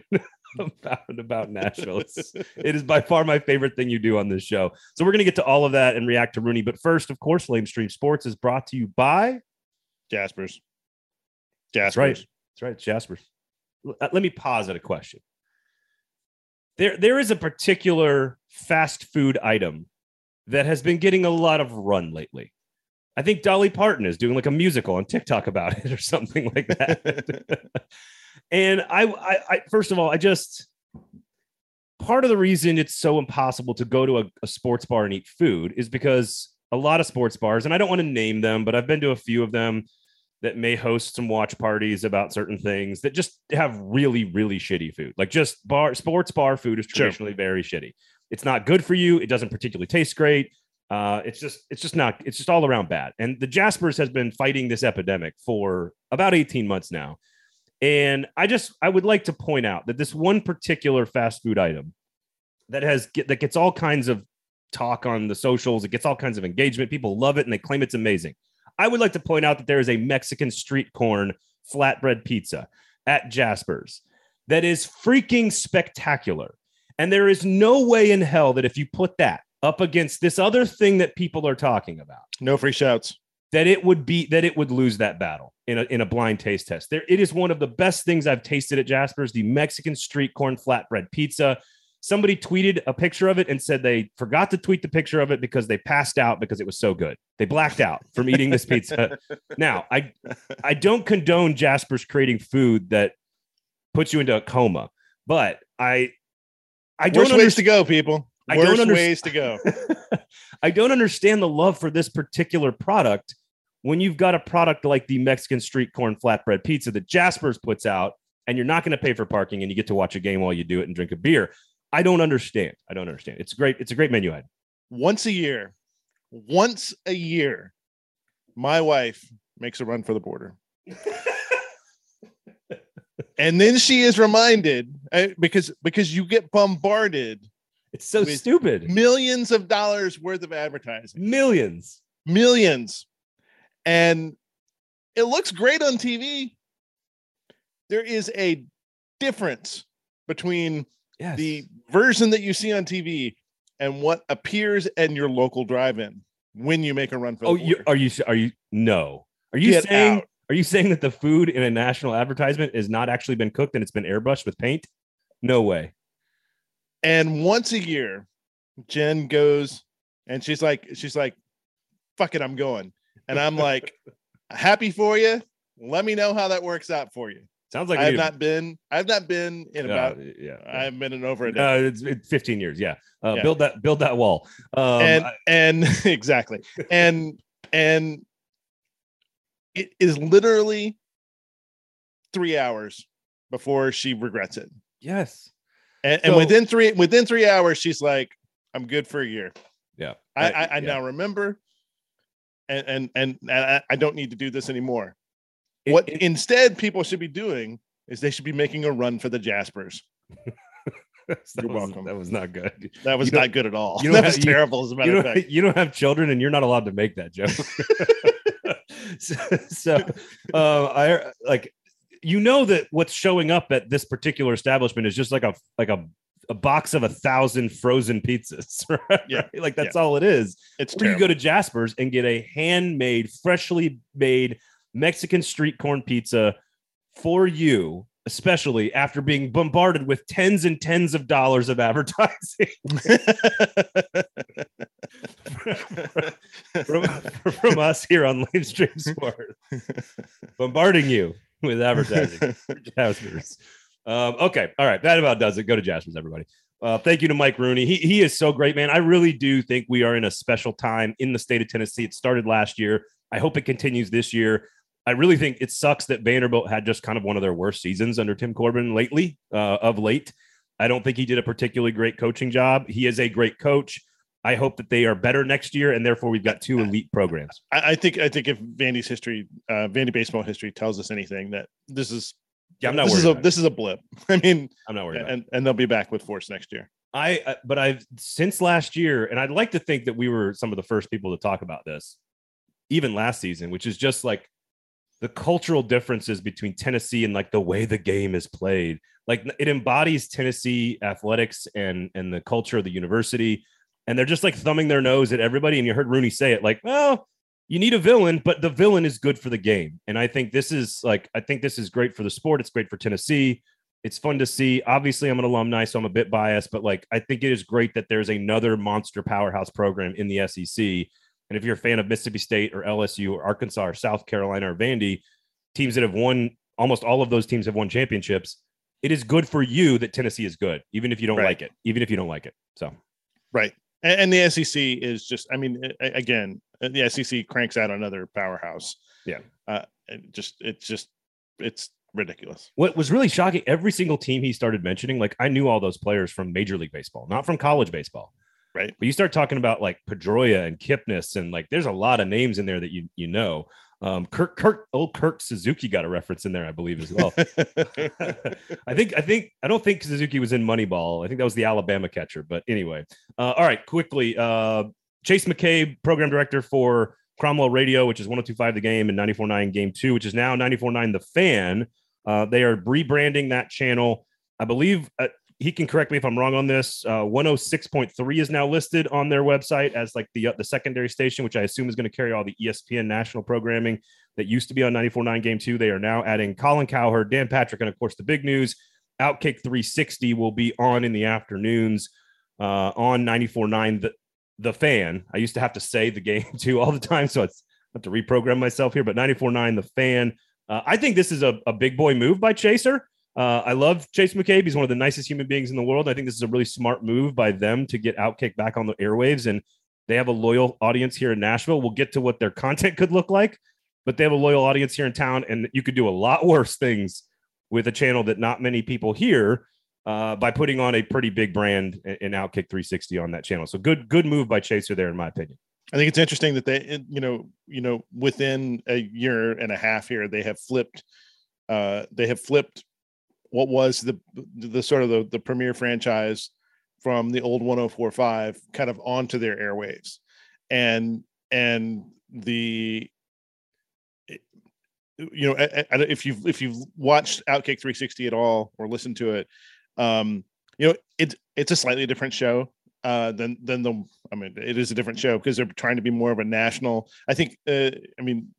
about, about Nashville. It's, it is by far my favorite thing you do on this show. So we're going to get to all of that and react to Rooney. But first, of course, Lamestream Sports is brought to you by Jaspers. Jaspers. That's right. That's right. Jaspers. Let me posit a question. There, there is a particular fast food item that has been getting a lot of run lately. I think Dolly Parton is doing like a musical on TikTok about it or something like that. And I, I, I, first of all, I just, part of the reason it's so impossible to go to a, a sports bar and eat food is because a lot of sports bars, and I don't want to name them, but I've been to a few of them that may host some watch parties about certain things that just have really, really shitty food. Like just bar sports bar food is traditionally sure. very shitty. It's not good for you. It doesn't particularly taste great. Uh, it's just, it's just not, it's just all around bad. And the Jaspers has been fighting this epidemic for about eighteen months now. And I just, I would like to point out that this one particular fast food item that has, that gets all kinds of talk on the socials. It gets all kinds of engagement. People love it and they claim it's amazing. I would like to point out that there is a Mexican street corn flatbread pizza at Jaspers that is freaking spectacular. And there is no way in hell that if you put that up against this other thing that people are talking about, no free shouts, that it would be, that it would lose that battle in a, in a blind taste test. There, it is one of the best things I've tasted at Jaspers, the Mexican street corn flatbread pizza. Somebody tweeted a picture of it and said they forgot to tweet the picture of it because they passed out because it was so good. They blacked out from eating this pizza. Now, I I don't condone Jaspers creating food that puts you into a coma, but I I don't Worst under- ways to go, people. Worst I don't under- ways to go. I don't understand the love for this particular product when you've got a product like the Mexican street corn flatbread pizza that Jaspers puts out, and you're not going to pay for parking, and you get to watch a game while you do it and drink a beer. I don't understand. I don't understand. It's great. It's a great menu item. Once a year, once a year, my wife makes a run for the border. And then she is reminded because, because you get bombarded. It's so stupid. Millions of dollars worth of advertising. Millions. Millions. And it looks great on T V. There is a difference between Yes. the version that you see on T V and what appears in your local drive-in when you make a run for. Oh, the you, are you? Are you? No. Are you Get saying? Out. Are you saying that the food in a national advertisement has not actually been cooked and it's been airbrushed with paint? No way. And once a year, Jen goes and she's like, she's like, "Fuck it, I'm going." And I'm like, "Happy for you. Let me know how that works out for you." Sounds like I've you. not been. I've not been in about. Uh, yeah, yeah, I've been in over a day. Uh, it's, it's fifteen years. Yeah. Uh, yeah, build that build that wall. Um, and I, and exactly. And and it is literally three hours before she regrets it. Yes. And, so, and within three within three hours, she's like, "I'm good for a year." Yeah. I I, I yeah. now remember, and and and I, I don't need to do this anymore. It, what it, instead people should be doing is they should be making a run for the Jaspers. that You're was, welcome. That was not good. That was not good at all. You that have, was terrible, you, as a matter of fact. You don't have children, and you're not allowed to make that joke. so so uh, I like, you know that what's showing up at this particular establishment is just like a like a. a box of a thousand frozen pizzas, right? Yeah. Like that's yeah. all it is. It's where you go to Jaspers and get a handmade, freshly made Mexican street corn pizza for you, especially after being bombarded with tens and tens of dollars of advertising from, from, from us here on Lamestream Sports, bombarding you with advertising for Jaspers. Um, okay. All right. That about does it. Go to Jaspers, everybody. Uh, thank you to Mike Rooney. He he is so great, man. I really do think we are in a special time in the state of Tennessee. It started last year. I hope it continues this year. I really think it sucks that Vanderbilt had just kind of one of their worst seasons under Tim Corbin lately, uh, of late. I don't think he did a particularly great coaching job. He is a great coach. I hope that they are better next year, and therefore we've got two elite programs. I, I think I think if Vandy's history, uh, Vandy baseball history tells us anything, that this is Yeah, I'm not this worried. Is a, about this it. is a blip. I mean, I'm not worried. And, about and they'll be back with force next year. I, uh, but I've since last year, and I'd like to think that we were some of the first people to talk about this, even last season, which is just like the cultural differences between Tennessee and like the way the game is played. Like it embodies Tennessee athletics and and the culture of the university, and they're just like thumbing their nose at everybody. And you heard Rooney say it, like, well, you need a villain, but the villain is good for the game. And I think this is like, I think this is great for the sport. It's great for Tennessee. It's fun to see. Obviously, I'm an alumni, so I'm a bit biased, but like, I think it is great that there's another monster powerhouse program in the S E C. And if you're a fan of Mississippi State or L S U or Arkansas or South Carolina or Vandy, teams that have won, almost all of those teams have won championships. It is good for you that Tennessee is good, even if you don't right. like it, even if you don't like it. So, right. And the S E C is just, I mean, again, the S E C cranks out another powerhouse. Yeah. Uh, it just, it's just, it's ridiculous. What was really shocking, every single team he started mentioning, like I knew all those players from Major League Baseball, not from college baseball. Right. But you start talking about like Pedroia and Kipnis, and like, there's a lot of names in there that you, you know. Um, Kirk, Kirk, old Kirk Suzuki got a reference in there, I believe, as well. I think, I think, I don't think Suzuki was in Moneyball. I think that was the Alabama catcher. But anyway, uh, all right, quickly, uh, Chase McCabe, program director for Cromwell Radio, which is one oh two point five The Game and ninety-four point nine Game two, which is now ninety-four point nine The Fan. Uh, they are rebranding that channel. I believe uh, he can correct me if I'm wrong on this. Uh, one oh six point three is now listed on their website as like the uh, the secondary station, which I assume is going to carry all the E S P N national programming that used to be on ninety-four point nine Game two. They are now adding Colin Cowherd, Dan Patrick, and of course the big news, OutKick three sixty will be on in the afternoons uh, on ninety-four point nine the, the Fan. I used to have to say The Game two all the time, so it's, I have to reprogram myself here, but ninety-four point nine The Fan. Uh, I think this is a, a big boy move by Chaser. Uh, I love Chase McCabe. He's one of the nicest human beings in the world. I think this is a really smart move by them to get OutKick back on the airwaves, and they have a loyal audience here in Nashville. We'll get to what their content could look like, but they have a loyal audience here in town, and you could do a lot worse things with a channel that not many people hear uh, by putting on a pretty big brand in OutKick three sixty on that channel. So good, good move by Chaser there, in my opinion. I think it's interesting that they, you know, you know, within a year and a half here, they have flipped. Uh, they have flipped. What was the the sort of the, the premier franchise from the old one oh four point five kind of onto their airwaves, and and the you know I, I, if you've if you've watched OutKick three sixty at all or listened to it, um, you know it's it's a slightly different show uh, than than the I mean it is a different show because they're trying to be more of a national. I think uh, I mean.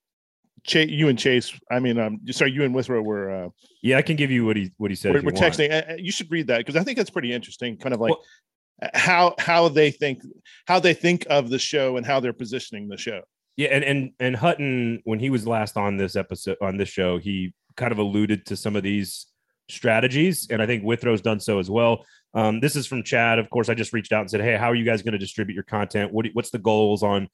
Chase, you and Chase, I mean, um, sorry, you and Withrow were. Uh, yeah, I can give you what he what he said. We're, we're texting. I, I, you should read that because I think that's pretty interesting. Kind of like well, how how they think how they think of the show and how they're positioning the show. Yeah, and and and Hutton, when he was last on this episode on this show, he kind of alluded to some of these strategies, and I think Withrow's done so as well. Um, this is from Chad, of course. I just reached out and said, "Hey, how are you guys going to distribute your content? What do, what's the goals on?"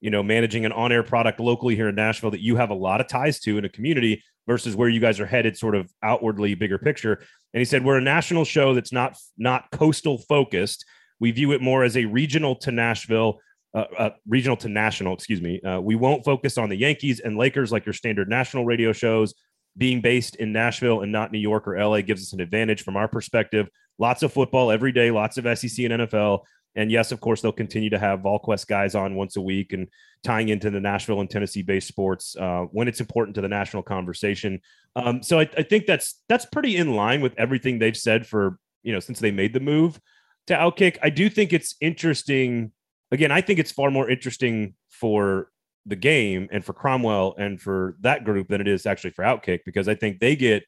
you know, managing an on-air product locally here in Nashville that you have a lot of ties to in a community versus where you guys are headed sort of outwardly, bigger picture. And he said, we're a national show that's not not coastal focused. We view it more as a regional to Nashville, uh, uh, regional to national, excuse me. Uh, we won't focus on the Yankees and Lakers like your standard national radio shows. being based in Nashville and not New York or L A gives us an advantage from our perspective. Lots of football every day, lots of S E C and N F L. And yes, of course, they'll continue to have VolQuest guys on once a week and tying into the Nashville and Tennessee-based sports uh, when it's important to the national conversation. Um, so I, I think that's that's pretty in line with everything they've said for, you know, since they made the move to OutKick. I do think it's interesting. Again, I think it's far more interesting for the game and for Cromwell and for that group than it is actually for OutKick, because I think they get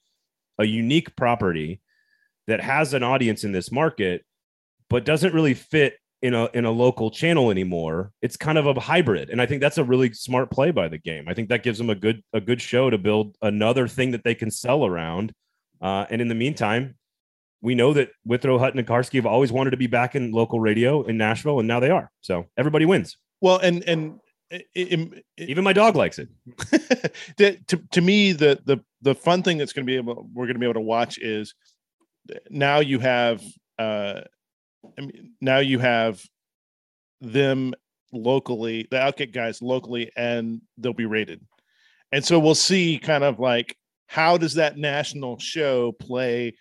a unique property that has an audience in this market, but doesn't really fit in a in a local channel anymore. It's kind of a hybrid. And I think that's a really smart play by the game. I think that gives them a good a good show to build another thing that they can sell around. Uh, and in the meantime, we know that Withrow, Hutton, and Karski have always wanted to be back in local radio in Nashville, and now they are. So everybody wins. Well, and and it, it, it, even my dog likes it. to, to me, the the the fun thing that's going to be able we're going to be able to watch is now you have. Uh, I mean, now you have them locally, the OutKick guys locally, and they'll be rated. And so we'll see kind of like, how does that national show play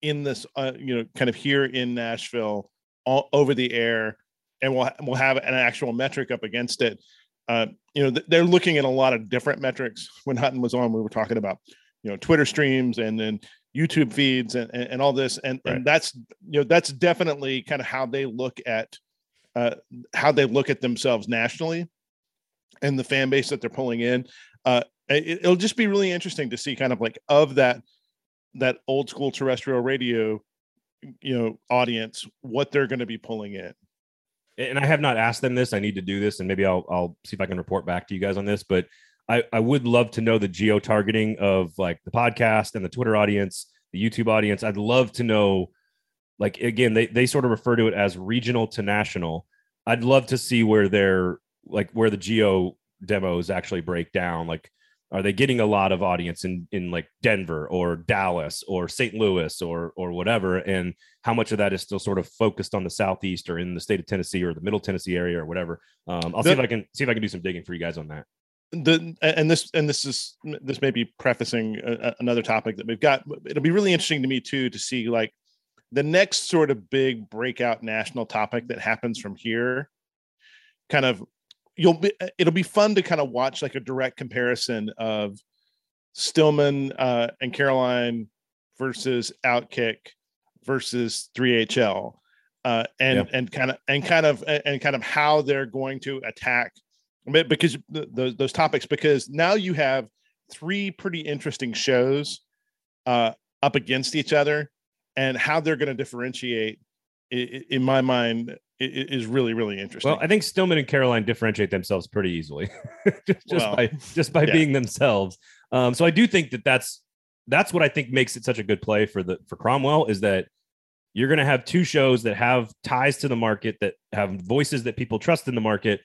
in this, uh, you know, kind of here in Nashville all over the air, and we'll, we'll have an actual metric up against it. Uh, you know, th- they're looking at a lot of different metrics. When Hutton was on, we were talking about, you know, Twitter streams and then YouTube feeds and, and, and all this. And, right. and that's, you know, that's definitely kind of how they look at uh, how they look at themselves nationally and the fan base that they're pulling in. Uh, it, it'll just be really interesting to see kind of like of that, that old school terrestrial radio, you know, audience, what they're going to be pulling in. And I have not asked them this. I need to do this, and maybe I'll, I'll see if I can report back to you guys on this, but I, I would love to know the geo-targeting of like the podcast and the Twitter audience, the YouTube audience. I'd love to know, like, again, they, they sort of refer to it as regional to national. I'd love to see where they're like, where the geo demos actually break down. Like, are they getting a lot of audience in, in like Denver or Dallas or Saint Louis or, or whatever? And how much of that is still sort of focused on the Southeast or in the state of Tennessee or the Middle Tennessee area or whatever. Um, I'll see if I can see if I can do some digging for you guys on that. The and this and this is this may be prefacing a, another topic that we've got. It'll be really interesting to me too to see like the next sort of big breakout national topic that happens from here. Kind of, you'll be it'll be fun to kind of watch like a direct comparison of Stillman uh, and Caroline versus OutKick versus three H L uh, and yeah. and kind of and kind of and kind of how they're going to attack. Because those those topics, because now you have three pretty interesting shows uh, up against each other, and how they're going to differentiate, in my mind, is really, really interesting. Well, I think Stillman and Caroline differentiate themselves pretty easily, just, well, by just by yeah. being themselves. Um, so I do think that that's that's what I think makes it such a good play for the for Cromwell, is that you're going to have two shows that have ties to the market, that have voices that people trust in the market,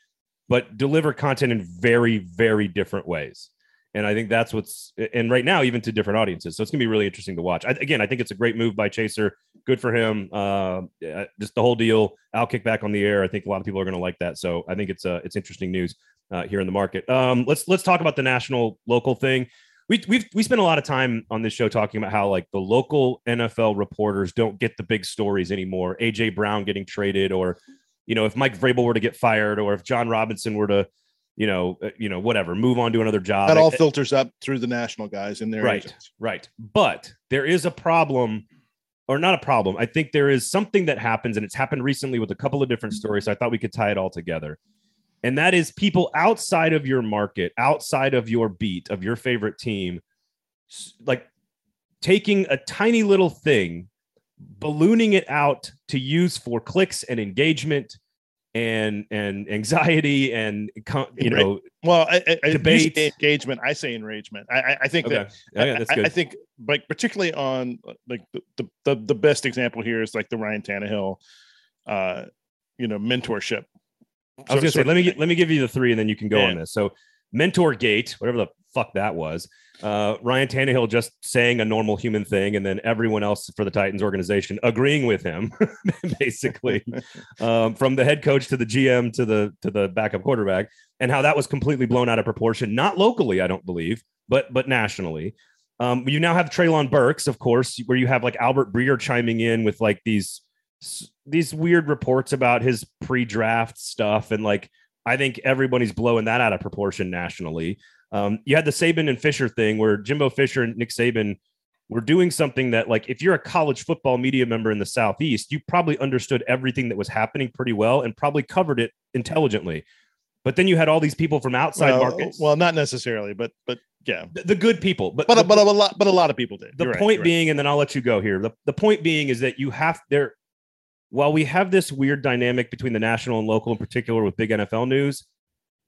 but deliver content in very, very different ways. And I think that's what's, and right now, even to different audiences. So it's going to be really interesting to watch. I, again, I think it's a great move by Chaser. Good for him. Uh, just the whole deal. OutKick back on the air. I think a lot of people are going to like that. So I think it's uh, it's interesting news uh, here in the market. Um, let's let's talk about the national local thing. We we've, we spent a lot of time on this show talking about how like the local N F L reporters don't get the big stories anymore. A J Brown getting traded, or you know, if Mike Vrabel were to get fired, or if John Robinson were to, you know, uh, you know, whatever, move on to another job. That all filters up through the national guys in their right, agents. Right. But there is a problem, or not a problem. I think there is something that happens, and it's happened recently with a couple of different stories. So I thought we could tie it all together. And that is people outside of your market, outside of your beat, of your favorite team, like taking a tiny little thing, ballooning it out to use for clicks and engagement and and anxiety and, you know, well, I, I, debate. Engagement. I say enragement. I, I think okay. that okay, I, that's good. I think like particularly on like the, the, the best example here is like the Ryan Tannehill, uh, you know, mentorship. I was going to say, let me get, let me give you the three and then you can go yeah. on this. So Mentor Gate, whatever the fuck that was. Uh, Ryan Tannehill just saying a normal human thing, and then everyone else for the Titans organization agreeing with him, basically, um, from the head coach to the G M to the to the backup quarterback, and how that was completely blown out of proportion, not locally, I don't believe, but but nationally. Um, you now have Treylon Burks, of course, where you have like Albert Breer chiming in with like these these weird reports about his pre-draft stuff. And like, I think everybody's blowing that out of proportion nationally. Um, you had the Saban and Fisher thing where Jimbo Fisher and Nick Saban were doing something that, like, if you're a college football media member in the Southeast, you probably understood everything that was happening pretty well and probably covered it intelligently. But then you had all these people from outside well, markets. Well, not necessarily, but but yeah, the, the good people. But but, the, but a lot but a lot of people did. The you're point right, being, right. and then I'll let you go here. The the point being is that you have there. While we have this weird dynamic between the national and local, in particular with big N F L news,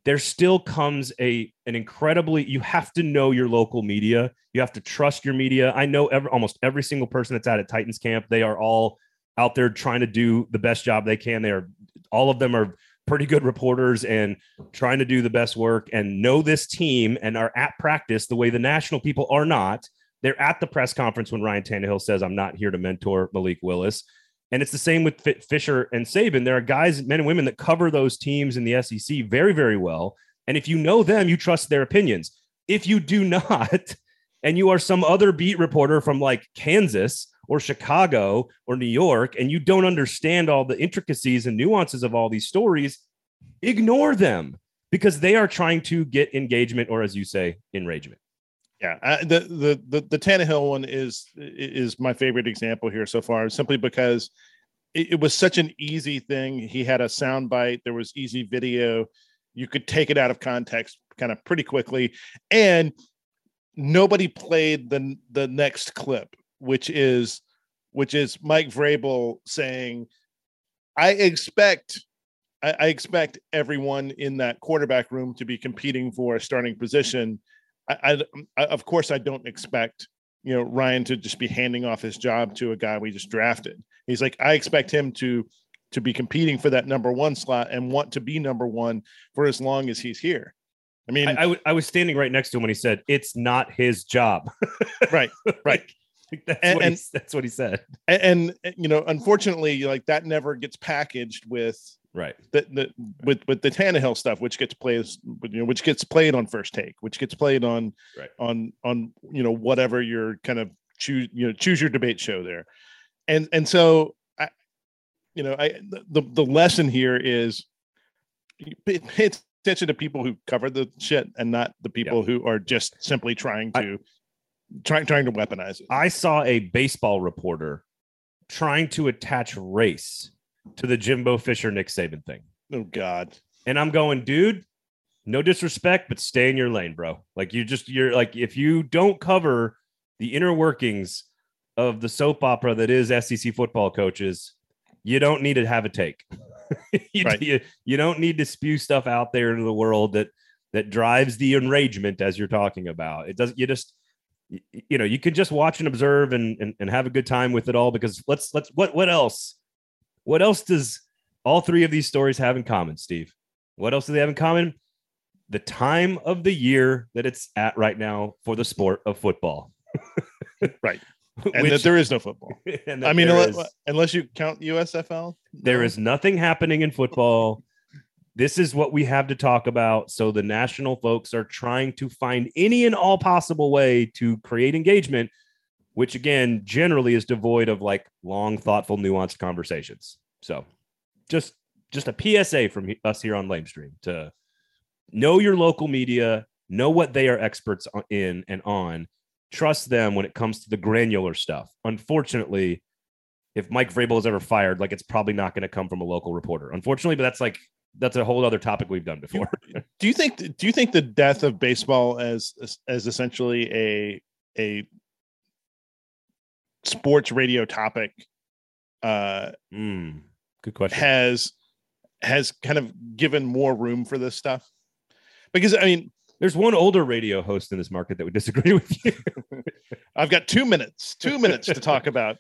there still comes a an incredibly. You have to know your local media. You have to trust your media. I know every, almost every single person that's out at Titans camp. They are all out there trying to do the best job they can. They are all of them are. pretty good reporters and trying to do the best work and know this team and are at practice the way the national people are not. They're at the press conference when Ryan Tannehill says, I'm not here to mentor Malik Willis. And it's the same with F- Fisher and Saban. There are guys, men and women that cover those teams in the S E C very, very well. And if you know them, you trust their opinions. If you do not, and you are some other beat reporter from like Kansas or Chicago or New York, and you don't understand all the intricacies and nuances of all these stories, ignore them because they are trying to get engagement or, as you say, enragement. Yeah, I, the, the the the Tannehill one is is my favorite example here so far, simply because it, it was such an easy thing. He had a soundbite. There was easy video. You could take it out of context kind of pretty quickly, and nobody played the the next clip. Which is, which is Mike Vrabel saying, I expect, I, I expect everyone in that quarterback room to be competing for a starting position. I, I, I, of course, I don't expect, you know, Ryan to just be handing off his job to a guy we just drafted. He's like, I expect him to, to be competing for that number one slot and want to be number one for as long as he's here. I mean, I, I, w- I was standing right next to him when he said, it's not his job. Right. Right. That's, and, what he, and, that's what he said. And, and, you know, unfortunately, like that never gets packaged with right the, the right. with with the Tannehill stuff, which gets played, you know, which gets played on First Take, which gets played on right. on on you know whatever your kind of choose you know choose your debate show there, and and so I, you know, I the the lesson here is pay attention to people who cover the shit and not the people yep. who are just simply trying to. I, Trying trying to weaponize it. I saw a baseball reporter trying to attach race to the Jimbo Fisher Nick Saban thing. Oh God! And I'm going, dude. No disrespect, but stay in your lane, bro. Like you just you're like if you don't cover the inner workings of the soap opera that is S E C football coaches, you don't need to have a take. you, right. you you don't need to spew stuff out there into the world that that drives the enragement as you're talking about. It doesn't. You just. You know, you could just watch and observe and, and and have a good time with it all because let's let's what what else? What else does all three of these stories have in common, Steve? What else do they have in common? The time of the year that it's at right now for the sport of football. Right. And Which, that there is no football. I mean, unless, is, unless you count U S F L, there is nothing happening in football. This is what we have to talk about. So the national folks are trying to find any and all possible way to create engagement, which again, generally is devoid of like long, thoughtful, nuanced conversations. So just, just a P S A from us here on Lamestream to know your local media, know what they are experts in and on, trust them when it comes to the granular stuff. Unfortunately, if Mike Vrabel is ever fired, like it's probably not going to come from a local reporter, unfortunately, but that's like, that's a whole other topic we've done before. Do you think, do you think the death of baseball as, as essentially a, a sports radio topic, uh, mm, good question, has, has kind of given more room for this stuff? Because I mean, there's one older radio host in this market that would disagree with you. I've got two minutes, two minutes to talk about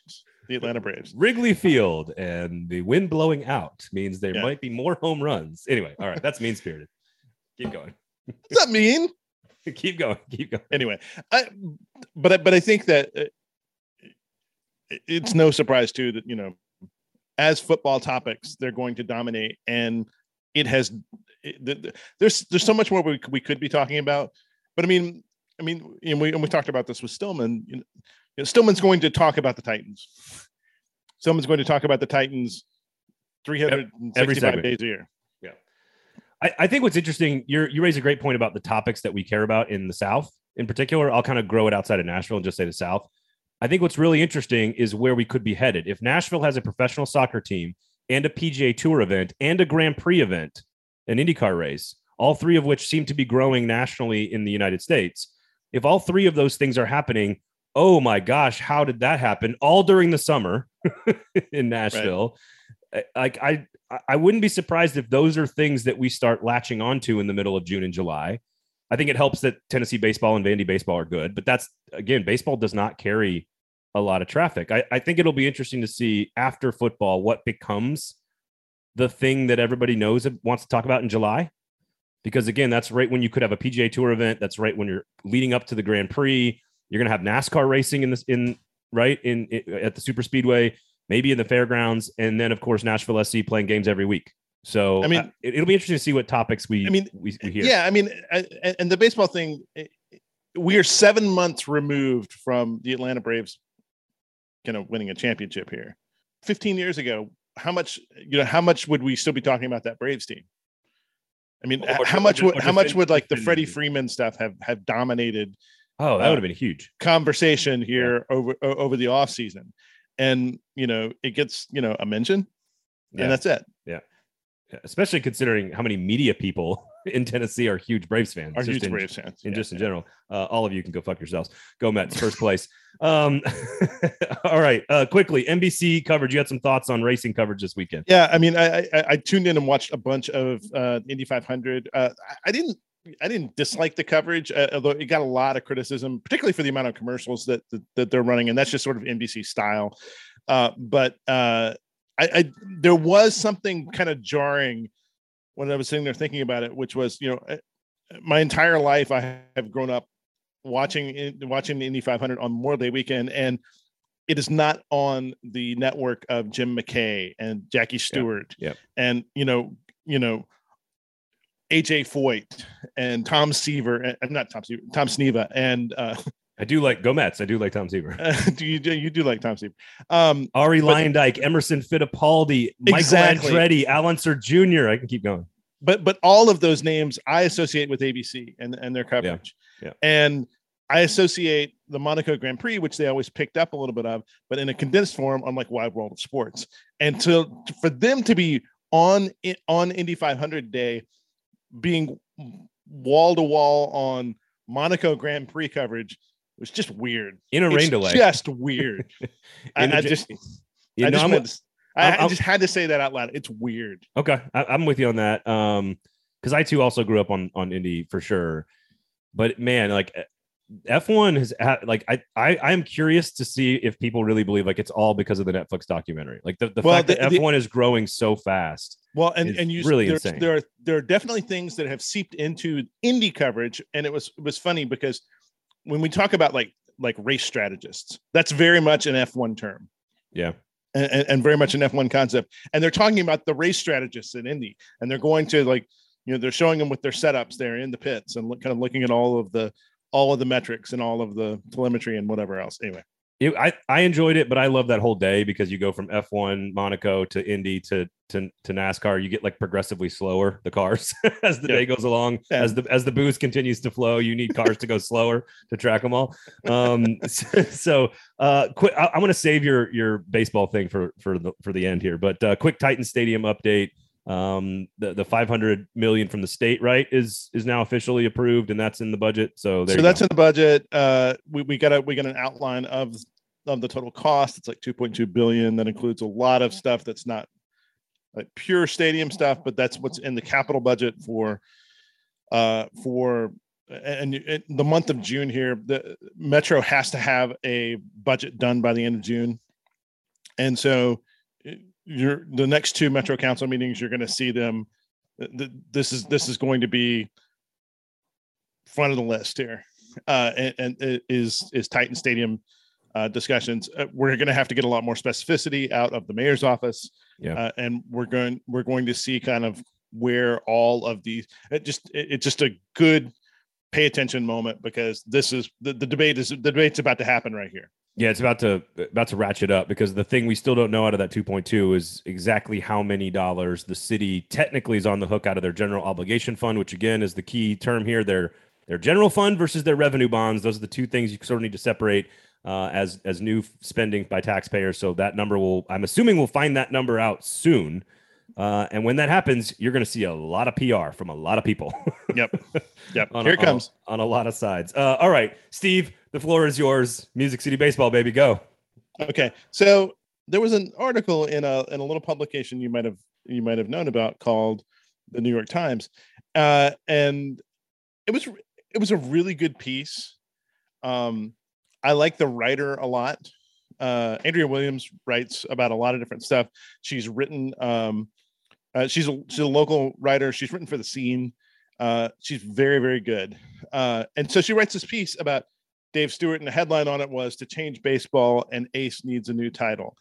the Atlanta Braves. Wrigley Field and the wind blowing out means there yeah. might be more home runs. Anyway, all right, that's mean-spirited. Keep going. Does that mean? Keep going. Keep going. Anyway, I, but I, but I think that it, it's no surprise too that you know, as football topics, they're going to dominate, and it has. It, the, the, there's there's so much more we we could be talking about, but I mean, I mean, and we and we talked about this with Stillman. You know, Stillman's going to talk about the Titans. Someone's going to talk about the Titans three hundred sixty-five days a year. Yeah, I, I think what's interesting. You you raise a great point about the topics that we care about in the South, in particular. I'll kind of grow it outside of Nashville and just say the South. I think what's really interesting is where we could be headed. If Nashville has a professional soccer team and a P G A Tour event and a Grand Prix event, an IndyCar race, all three of which seem to be growing nationally in the United States. If all three of those things are happening, oh my gosh, how did that happen? All during the summer in Nashville. Like right. I, I wouldn't be surprised if those are things that we start latching onto in the middle of June and July. I think it helps that Tennessee baseball and Vandy baseball are good, but that's, again, baseball does not carry a lot of traffic. I, I think it'll be interesting to see after football what becomes the thing that everybody knows and wants to talk about in July. Because, again, that's right when you could have a P G A Tour event. That's right when you're leading up to the Grand Prix. You're going to have NASCAR racing in this, in right in, in at the Super Speedway, maybe in the fairgrounds. And then, of course, Nashville S C playing games every week. So I mean, I, it'll be interesting to see what topics we, I mean, we, we hear. Yeah, I mean, I, and the baseball thing, we are seven months removed from the Atlanta Braves, you know, winning a championship here. fifteen years ago, how much, you know, how much would we still be talking about that Braves team? I mean, or, how or, much would, how much would like the Freddie Freeman stuff have, have dominated? Oh, that uh, would have been huge conversation here yeah. over, over the off season. And, you know, it gets, you know, a mention yeah. and that's it. Yeah. Especially considering how many media people in Tennessee are huge Braves fans. Are huge in, Braves fans. In yeah, just in yeah. general. Uh, all of you can go fuck yourselves. Go Mets, first place. Um, all right. Uh, quickly, N B C coverage. You had some thoughts on racing coverage this weekend. Yeah, I mean, I I, I tuned in and watched a bunch of uh, Indy five hundred. Uh, I, I didn't I didn't dislike the coverage, uh, although it got a lot of criticism, particularly for the amount of commercials that that, that they're running. And that's just sort of N B C style. Uh, but uh I, I, there was something kind of jarring when I was sitting there thinking about it, which was, you know, my entire life I have grown up watching watching the Indy five hundred on Memorial Day weekend, and it is not on the network of Jim McKay and Jackie Stewart yeah, yeah. and you know you know A J Foyt and Tom Seaver and not Tom Seaver, Tom Sneva and. Uh, I do like Go Mets. I do like Tom Seaver. Uh, do you do you do like Tom Seaver? Um, Ari Leyendyk, Emerson Fittipaldi, exactly. Michael Andretti, Alan Sir Junior I can keep going. But but all of those names I associate with A B C and, and their coverage. Yeah. Yeah. And I associate the Monaco Grand Prix, which they always picked up a little bit of, but in a condensed form on like Wide World of Sports. And so for them to be on on Indy five hundred day, being wall to wall on Monaco Grand Prix coverage. It was just weird in a it's rain delay. Just weird. I, I just, you I, know, just I'm, to, I, I'm, I just had to say that out loud. It's weird. Okay, I, I'm with you on that. Um, because I too also grew up on on Indy for sure. But man, like F one has had, like I I I'm curious to see if people really believe like it's all because of the Netflix documentary. Like the, the well, fact the, that F one the, is growing so fast. Well, and and you really there, there are there are definitely things that have seeped into Indy coverage, and it was it was funny because. When we talk about like like race strategists, that's very much an F one term. Yeah. And, and, and very much an F one concept. And they're talking about the race strategists in Indy. And they're going to like, you know, they're showing them with their setups there in the pits and look, kind of looking at all of the all of the metrics and all of the telemetry and whatever else. Anyway, it, I, I enjoyed it, but I love that whole day because you go from F one Monaco to Indy to to, to NASCAR. You get like progressively slower the cars as the yeah. day goes along. Yeah. As the as the booze continues to flow, you need cars to go slower to track them all. Um, so so uh, quick, I, I'm going to save your your baseball thing for for the for the end here. But uh, quick Titan Stadium update. Um, the, the five hundred million from the state, right, is, is now officially approved and that's in the budget. So, there so you that's go. In the budget. Uh, we, we got a, we got an outline of, of the total cost. It's like two point two billion. That includes a lot of stuff. That's not like pure stadium stuff, but that's what's in the capital budget for, uh, for, and, and the month of June here, the Metro has to have a budget done by the end of June. And so it, You're, the next two Metro Council meetings, you're going to see them. Th- this is this is going to be front of the list here, uh, and, and it is is Titan Stadium uh, discussions. Uh, we're going to have to get a lot more specificity out of the mayor's office, yeah. uh, and we're going we're going to see kind of where all of these. It just it, it's just a good pay attention moment, because this is the, the debate is the debate's about to happen right here. Yeah, it's about to about to ratchet up, because the thing we still don't know out of that two point two is exactly how many dollars the city technically is on the hook out of their general obligation fund, which again is the key term here. Their their general fund versus their revenue bonds. Those are the two things you sort of need to separate uh, as as new spending by taxpayers. So that number will, I'm assuming, we'll find that number out soon. Uh, and when that happens, you're going to see a lot of P R from a lot of people. Yep. Yep. on Here a, it comes. On a, on a lot of sides. Uh, all right, Steve, the floor is yours. Music City Baseball, baby, go. Okay. So there was an article in a in a little publication you might have you might have known about called the New York Times. Uh, and it was it was a really good piece. Um, I like the writer a lot. Uh, Andrea Williams writes about a lot of different stuff. She's written, um, uh, she's, a, she's a local writer. She's written for The Scene. Uh, she's very, very good. Uh, and so she writes this piece about Dave Stewart, and the headline on it was "To Change Baseball, and Ace Needs a New Title."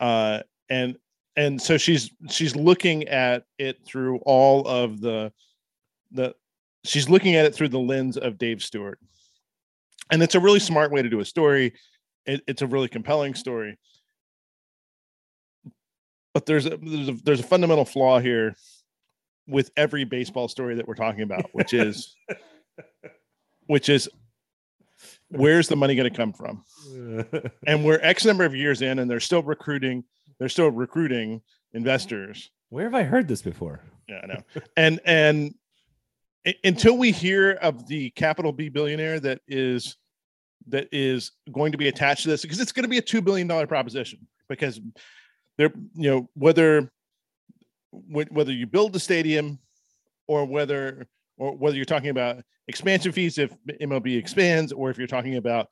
Uh, and and so she's she's looking at it through all of the the she's looking at it through the lens of Dave Stewart, and it's a really smart way to do a story. It's a really compelling story, but there's a, there's a there's a fundamental flaw here with every baseball story that we're talking about, which is which is where's the money going to come from? And we're X number of years in, and they're still recruiting. They're still recruiting investors. Where have I heard this before? Yeah, I know. and and until we hear of the capital B billionaire that is. that is going to be attached to this, because it's going to be a two billion dollars proposition, because they're, you know, whether, whether you build the stadium or whether, or whether you're talking about expansion fees, if M L B expands, or if you're talking about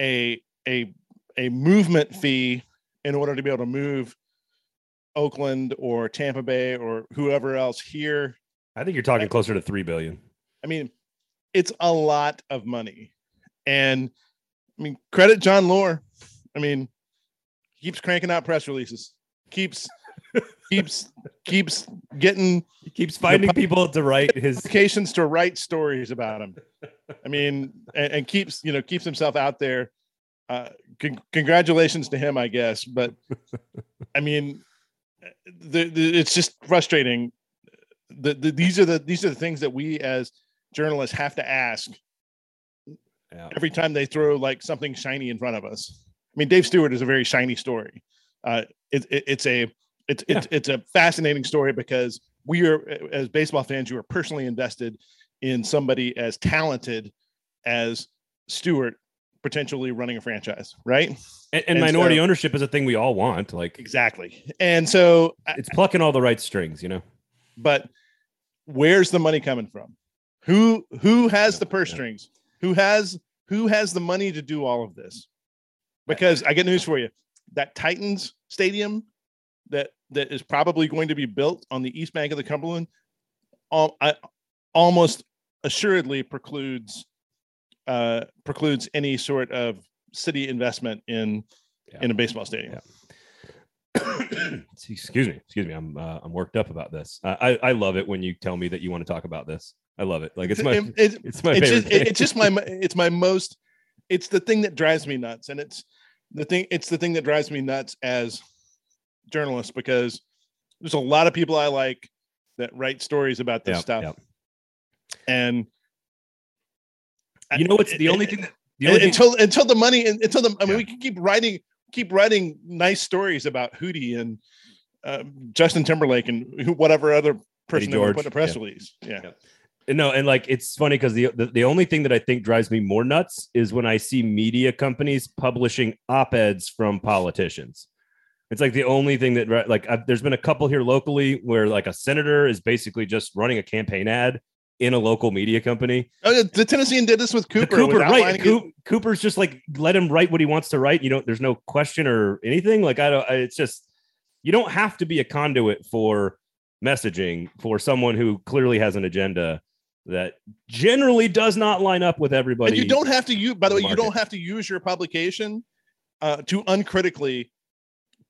a, a, a movement fee in order to be able to move Oakland or Tampa Bay or whoever else here. I think you're talking I, closer to three billion dollars. I mean, it's a lot of money. And I mean, credit John Lohr. I mean, he keeps cranking out press releases, keeps, keeps, keeps getting, he keeps finding people to write his publications to write stories about him. I mean, and, and keeps, you know, keeps himself out there. Uh, con- congratulations to him, I guess. But I mean, the, the, it's just frustrating. The, the, these are the, these are the things that we as journalists have to ask. Yeah. Every time they throw like something shiny in front of us. I mean, Dave Stewart is a very shiny story. Uh, it, it, it's a it's yeah. it's it's a fascinating story, because we are, as baseball fans, you are personally invested in somebody as talented as Stewart potentially running a franchise, right? And, and, and minority so, ownership is a thing we all want, like exactly. And so it's I, plucking all the right strings, you know. But where's the money coming from? Who who has the purse yeah. strings? Who has who has the money to do all of this? Because I get news for you. That Titans stadium that that is probably going to be built on the east bank of the Cumberland all, I, almost assuredly precludes uh, precludes any sort of city investment in yeah. in a baseball stadium. Yeah. excuse me, excuse me. I'm uh, I'm worked up about this. Uh, I I love it when you tell me that you want to talk about this. I love it. Like it's my, it, it, it's my, it's just, it, it's just my, it's my most, it's the thing that drives me nuts. And it's the thing, it's the thing that drives me nuts as journalists, because there's a lot of people I like that write stories about this yep, stuff. Yep. And you know, it's the it, only it, thing that the only until, thing, until the money and until the, I mean, yeah. we can keep writing, keep writing nice stories about Hootie and uh, Justin Timberlake and who, whatever other person that we put in a press yeah. release. Yeah. yeah. No, and like it's funny because the, the the only thing that I think drives me more nuts is when I see media companies publishing op-eds from politicians. It's like the only thing that like I've, there's been a couple here locally where like a senator is basically just running a campaign ad in a local media company. Oh, the Tennessean did this with Cooper. The Cooper, right? Coop, Cooper's just like let him write what he wants to write. You know, there's no question or anything. Like I don't. I, it's just you don't have to be a conduit for messaging for someone who clearly has an agenda that generally does not line up with everybody. And you don't have to use, by the way, market. you don't have to use your publication uh, to uncritically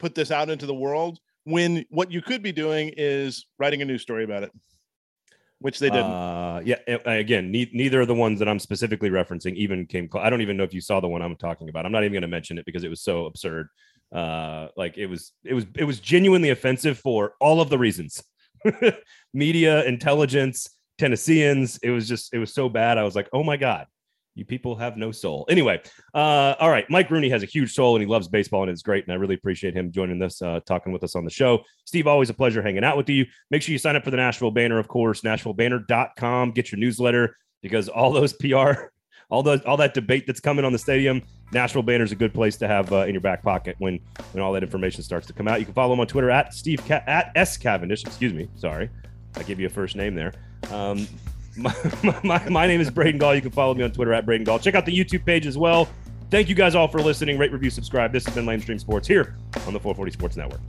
put this out into the world when what you could be doing is writing a news story about it. Which they didn't. Uh, yeah. Again, ne- neither of the ones that I'm specifically referencing even came close. I don't even know if you saw the one I'm talking about. I'm not even going to mention it because it was so absurd. Uh, like it was, it was, it was genuinely offensive for all of the reasons. Media, intelligence, Tennesseans. It was just, it was so bad. I was like, oh my God, you people have no soul. Anyway. Uh, all right. Mike Rooney has a huge soul and he loves baseball and it's great. And I really appreciate him joining us, uh, talking with us on the show. Steve, always a pleasure hanging out with you. Make sure you sign up for the Nashville Banner, of course, nashville banner dot com, get your newsletter because all those P R, all those, all that debate that's coming on the stadium, Nashville Banner is a good place to have uh, in your back pocket when, when all that information starts to come out. You can follow him on Twitter at Steve Ca- at S Cavendish, excuse me. Sorry. I give you a first name there. Um, my, my, my name is Braden Gall. You can follow me on Twitter at Braden Gall. Check out the YouTube page as well. Thank you guys all for listening. Rate, review, subscribe. This has been Lamestream Sports here on the four forty Sports Network.